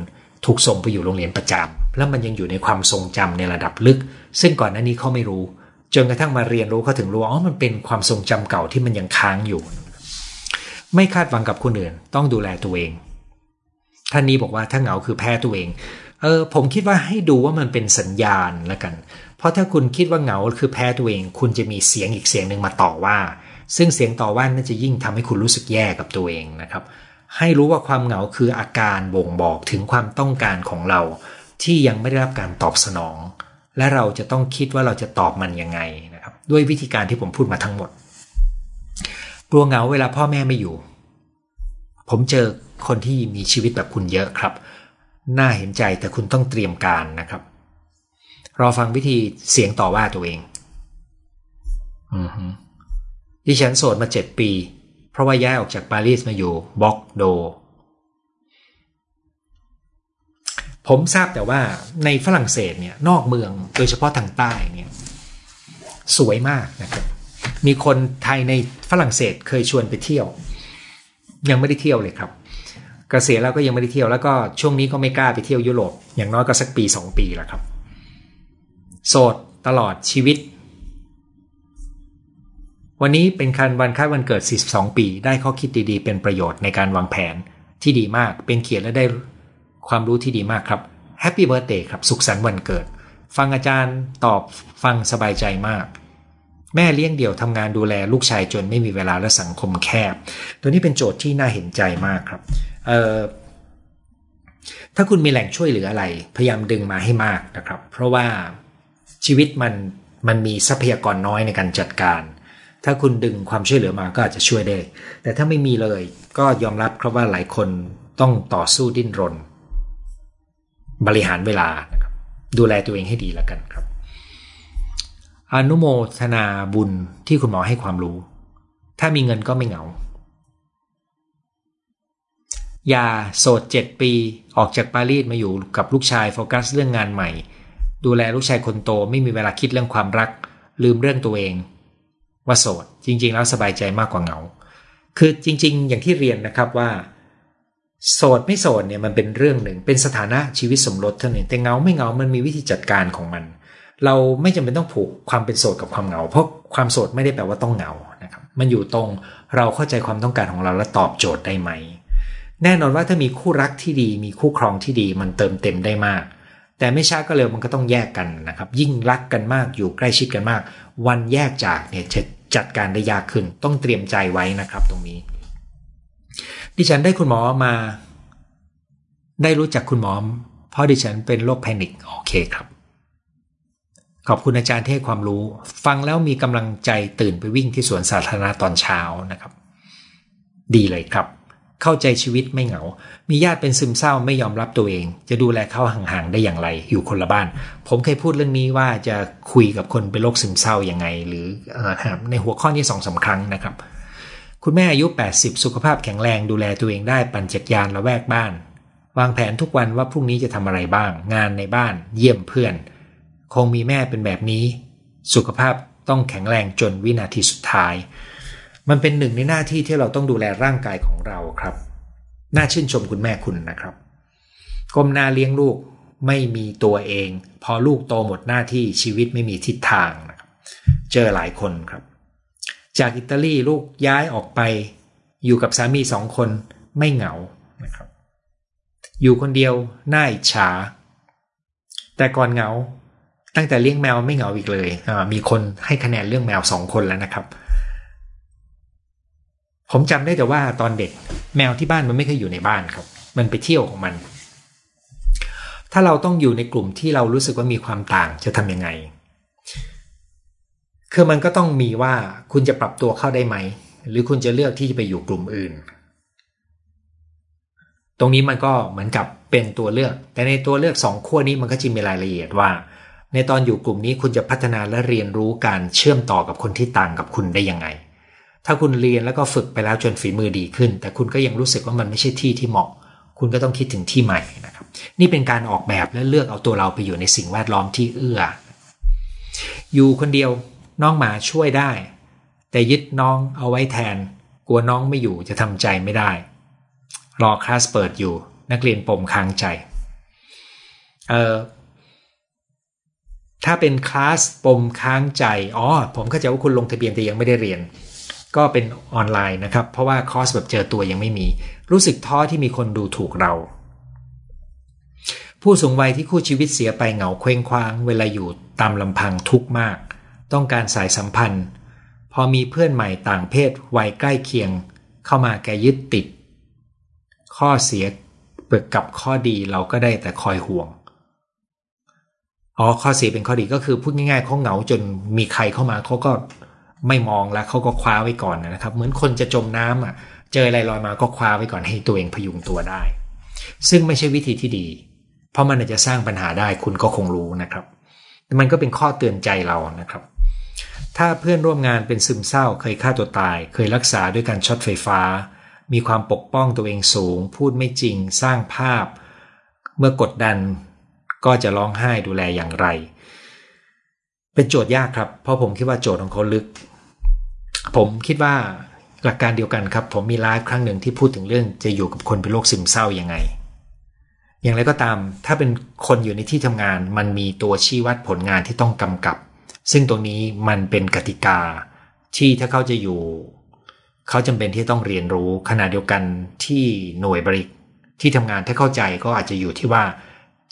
ถูกส่งไปอยู่โรงเรียนประจำแล้วมันยังอยู่ในความทรงจำในระดับลึกซึ่งก่อนหน้านี้เขาไม่รู้จนกระทั่งมาเรียนรู้เขาถึงรู้ว่าอ๋อมันเป็นความทรงจำเก่าที่มันยังค้างอยู่ไม่คาดหวังกับคนอื่นต้องดูแลตัวเองท่านนี้บอกว่าถ้าเหงาคือแพ้ตัวเองเออผมคิดว่าให้ดูว่ามันเป็นสัญญาณละกันเพราะถ้าคุณคิดว่าเหงาคือแพ้ตัวเองคุณจะมีเสียงอีกเสียงหนึ่งมาต่อว่าซึ่งเสียงต่อว่าน่าจะยิ่งทำให้คุณรู้สึกแย่กับตัวเองนะครับให้รู้ว่าความเหงาคืออาการบ่งบอกถึงความต้องการของเราที่ยังไม่ได้รับการตอบสนองและเราจะต้องคิดว่าเราจะตอบมันยังไงนะครับด้วยวิธีการที่ผมพูดมาทั้งหมดกลัวเหงาเวลาพ่อแม่ไม่อยู่ผมเจอคนที่มีชีวิตแบบคุณเยอะครับน่าเห็นใจแต่คุณต้องเตรียมการนะครับรอฟังวิธีเสียงต่อว่าตัวเองอือฮึดิฉันโสดมาเจ็ดปีเพราะว่าย้ายออกจากปารีสมาอยู่บ็อกโดผมทราบแต่ว่าในฝรั่งเศสเนี่ยนอกเมืองโดยเฉพาะทางใต้เนี่ยสวยมากนะครับมีคนไทยในฝรั่งเศสเคยชวนไปเที่ยวยังไม่ได้เที่ยวเลยครับเกษียณแล้วก็ยังไม่ได้เที่ยวแล้วก็ช่วงนี้ก็ไม่กล้าไปเที่ยวยุโรปอย่างน้อยก็สักปีสองปีแล้วครับโสดตลอดชีวิตวันนี้เป็นคันวันคล้ายวันเกิดสี่สิบสองปีได้ข้อคิดดีๆเป็นประโยชน์ในการวางแผนที่ดีมากเป็นเขียนและได้ความรู้ที่ดีมากครับแฮปปี้เบิร์ธเดย์ครับสุขสันต์วันเกิดฟังอาจารย์ตอบฟังสบายใจมากแม่เลี้ยงเดี่ยวทำงานดูแลลูกชายจนไม่มีเวลาและสังคมแคบตัวนี้เป็นโจทย์ที่น่าเห็นใจมากครับเอ่อถ้าคุณมีแหล่งช่วยเหลืออะไรพยายามดึงมาให้มากนะครับเพราะว่าชีวิตมันมันมีทรัพยากรน้อยในการจัดการถ้าคุณดึงความช่วยเหลือมาก็อาจจะช่วยได้แต่ถ้าไม่มีเลยก็ยอมรับครับว่าหลายคนต้องต่อสู้ดิ้นรนบริหารเวลานะครับดูแลตัวเองให้ดีแล้วกันครับอนุโมทนาบุญที่คุณหมอให้ความรู้ถ้ามีเงินก็ไม่เหงาอย่าโสดเจ็ดปีออกจากปารีสมาอยู่กับลูกชายโฟกัสเรื่องงานใหม่ดูแลลูกชายคนโตไม่มีเวลาคิดเรื่องความรักลืมเรื่องตัวเองว่าโสดจริงๆแล้วสบายใจมากกว่าเหงาคือจริงๆอย่างที่เรียนนะครับว่าโสดไม่โสดเนี่ยมันเป็นเรื่องหนึ่งเป็นสถานะชีวิตสมรสเท่านั้นแต่เหงาไม่เหงามันมีวิธีจัดการของมัน เราไม่จำเป็นต้องผูกความเป็นโสดกับความเหงาเพราะความโสดไม่ได้แปลว่าต้องเหงานะครับมันอยู่ตรงเราเข้าใจความต้องการของเราและตอบโจทย์ได้ไหมแน่นอนว่าถ้ามีคู่รักที่ดีมีคู่ครองที่ดีมันเติมเต็มได้มากแต่ไม่ช้าก็เร็วมันก็ต้องแยกกันนะครับยิ่งรักกันมากอยู่ใกล้ชิดกันมากวันแยกจากเนี่ยจะจัดการได้ยากขึ้นต้องเตรียมใจไว้นะครับตรงนี้ดิฉันได้คุณหมอมาได้รู้จักคุณหมอเพราะดิฉันเป็นโรค Panic โอเคครับขอบคุณอาจารย์ที่ให้ความรู้ฟังแล้วมีกำลังใจตื่นไปวิ่งที่สวนสาธารณะตอนเช้านะครับดีเลยครับเข้าใจชีวิตไม่เหงามีญาติเป็นซึมเศร้าไม่ยอมรับตัวเองจะดูแลเขาห่างๆได้อย่างไรอยู่คนละบ้านผมเคยพูดเรื่องนี้ว่าจะคุยกับคนเป็นโรคซึมเศร้ายังไงหรือในหัวข้อนี้ สองถึงสาม ครั้งนะครับคุณแม่อายุแปดสิบสุขภาพแข็งแรงดูแลตัวเองได้ปั่นจักรยานละแวกบ้านวางแผนทุกวันว่าพรุ่งนี้จะทำอะไรบ้างงานในบ้านเยี่ยมเพื่อนคงมีแม่เป็นแบบนี้สุขภาพต้องแข็งแรงจนวินาทีสุดท้ายมันเป็นหนึ่งในหน้าที่ที่เราต้องดูแลร่างกายของเราครับน่าชื่นชมคุณแม่คุณนะครับก้มหน้าเลี้ยงลูกไม่มีตัวเองพอลูกโตหมดหน้าที่ชีวิตไม่มีทิศทางนะครับเจอหลายคนครับจากอิตาลีลูกย้ายออกไปอยู่กับสามีสองคนไม่เหงานะครับอยู่คนเดียวน่าอิจฉาแต่ก่อนเหงาตั้งแต่เลี้ยงแมวไม่เหงาอีกเลยมีคนให้คะแนนเรื่องแมวสองคนแล้วนะครับผมจำได้แต่ว่าตอนเด็กแมวที่บ้านมันไม่เคยอยู่ในบ้านครับมันไปเที่ยวของมันถ้าเราต้องอยู่ในกลุ่มที่เรารู้สึกว่ามีความต่างจะทำยังไงคือมันก็ต้องมีว่าคุณจะปรับตัวเข้าได้ไหมหรือคุณจะเลือกที่จะไปอยู่กลุ่มอื่นตรงนี้มันก็เหมือนกับเป็นตัวเลือกแต่ในตัวเลือกสองขั้วนี้มันก็จะมีรายละเอียดว่าในตอนอยู่กลุ่มนี้คุณจะพัฒนาและเรียนรู้การเชื่อมต่อกับคนที่ต่างกับคุณได้ยังไงถ้าคุณเรียนแล้วก็ฝึกไปแล้วจนฝีมือดีขึ้นแต่คุณก็ยังรู้สึกว่ามันไม่ใช่ที่ที่เหมาะคุณก็ต้องคิดถึงที่ใหม่นะครับนี่เป็นการออกแบบและเลือกเอาตัวเราไปอยู่ในสิ่งแวดล้อมที่เอื้ออยู่คนเดียวน้องหมาช่วยได้แต่ยึดน้องเอาไว้แทนกลัวน้องไม่อยู่จะทำใจไม่ได้รอคลาสเปิดอยู่นักเรียนปมค้างใจเอ่อถ้าเป็นคลาสปมค้างใจอ๋อผมเข้าใจว่าคุณลงทะเบียนแต่ยังไม่ได้เรียนก็เป็นออนไลน์นะครับเพราะว่าคอร์สแบบเจอตัวยังไม่มีรู้สึกท้อที่มีคนดูถูกเราผู้สูงวัยที่คู่ชีวิตเสียไปเหงาเคว้งคว้างเวลาอยู่ตามลำพังทุกข์มากต้องการสายสัมพันธ์พอมีเพื่อนใหม่ต่างเพศวัยใกล้เคียงเข้ามาแกยึดติดข้อเสียเปรียบกับข้อดีเราก็ได้แต่คอยห่วงอ๋อข้อเสียเป็นข้อดีก็คือพูดง่ายๆเขาเหงาจนมีใครเข้ามาเขาก็ไม่มองแล้วเขาก็คว้าไว้ก่อนนะครับเหมือนคนจะจมน้ำอ่ะเจออะไรลอยมาก็คว้าไว้ก่อนให้ตัวเองพยุงตัวได้ซึ่งไม่ใช่วิธีที่ดีเพราะมันอาจจะสร้างปัญหาได้คุณก็คงรู้นะครับมันก็เป็นข้อเตือนใจเรานะครับถ้าเพื่อนร่วมงานเป็นซึมเศร้าเคยฆ่าตัวตายเคยรักษาด้วยการช็อตไฟฟ้ามีความปกป้องตัวเองสูงพูดไม่จริงสร้างภาพเมื่อกดดันก็จะร้องไห้ดูแลอย่างไรเป็นโจทย์ยากครับเพราะผมคิดว่าโจทย์ของเขาลึกผมคิดว่าหลักการเดียวกันครับผมมีไลฟ์ครั้งหนึ่งที่พูดถึงเรื่องจะอยู่กับคนเป็นโรคซึมเศร้ายังไงอย่างไรก็ตามถ้าเป็นคนอยู่ในที่ทำงานมันมีตัวชี้วัดผลงานที่ต้องกำกับซึ่งตรงนี้มันเป็นกติกาที่ถ้าเขาจะอยู่เขาจำเป็นที่ต้องเรียนรู้ขณะเดียวกันที่หน่วยบริการที่ทำงานถ้าเข้าใจก็อาจจะอยู่ที่ว่า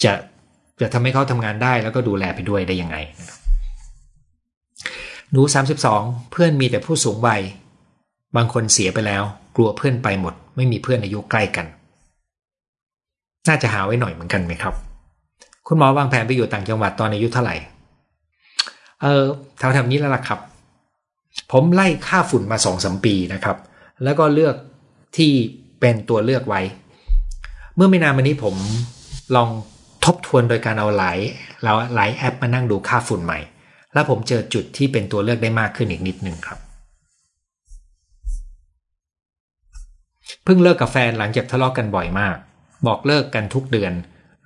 จะจะทำให้เขาทำงานได้แล้วก็ดูแลไปด้วยได้ยังไงหนูสามสิบสองเพื่อนมีแต่ผู้สูงวัยบางคนเสียไปแล้วกลัวเพื่อนไปหมดไม่มีเพื่อนอายุใกล้กันน่าจะหาไว้หน่อยเหมือนกันไหมครับคุณหมอวางแผนไปอยู่ต่างจังหวัดตอนอายุเท่าไหร่เออแถวๆนี้แล้วล่ะครับผมไล่ค่าฝุ่นมา สองถึงสาม ปีนะครับแล้วก็เลือกที่เป็นตัวเลือกไว้เมื่อไม่นานมานี้ผมลองทบทวนโดยการเอาหลายเราหลายแอปมานั่งดูค่าฝุ่นใหม่แล้วผมเจอจุดที่เป็นตัวเลือกได้มากขึ้นอีกนิดนึงครับเพิ่งเลิกกับแฟนหลังจากทะเลาะกันบ่อยมากบอกเลิกกันทุกเดือน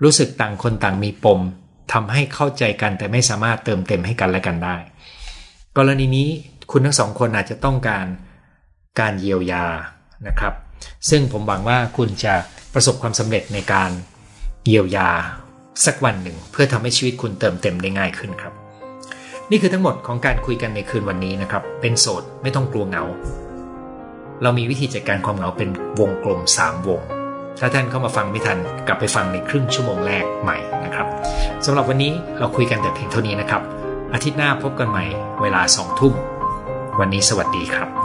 รู้สึกต่างคนต่างมีปมทำให้เข้าใจกันแต่ไม่สามารถเติมเต็มให้กันและกันได้กรณีนี้คุณทั้งสองคนอาจจะต้องการการเยียวยานะครับซึ่งผมหวังว่าคุณจะประสบความสำเร็จในการเยียวยาสักวันหนึ่งเพื่อทำให้ชีวิตคุณเติมเต็มได้ง่ายขึ้นครับ นี่คือทั้งหมดของการคุยกันในคืนวันนี้นะครับเป็นโสดไม่ต้องกลัวเหงาเรามีวิธีจัดการความเหงาเป็นวงกลมสามวงถ้าท่านเข้ามาฟังไม่ทันกลับไปฟังในครึ่งชั่วโมงแรกใหม่นะครับสำหรับวันนี้เราคุยกันแต่เพียงเท่านี้นะครับอาทิตย์หน้าพบกันใหม่เวลาสองทุ่มวันนี้สวัสดีครับ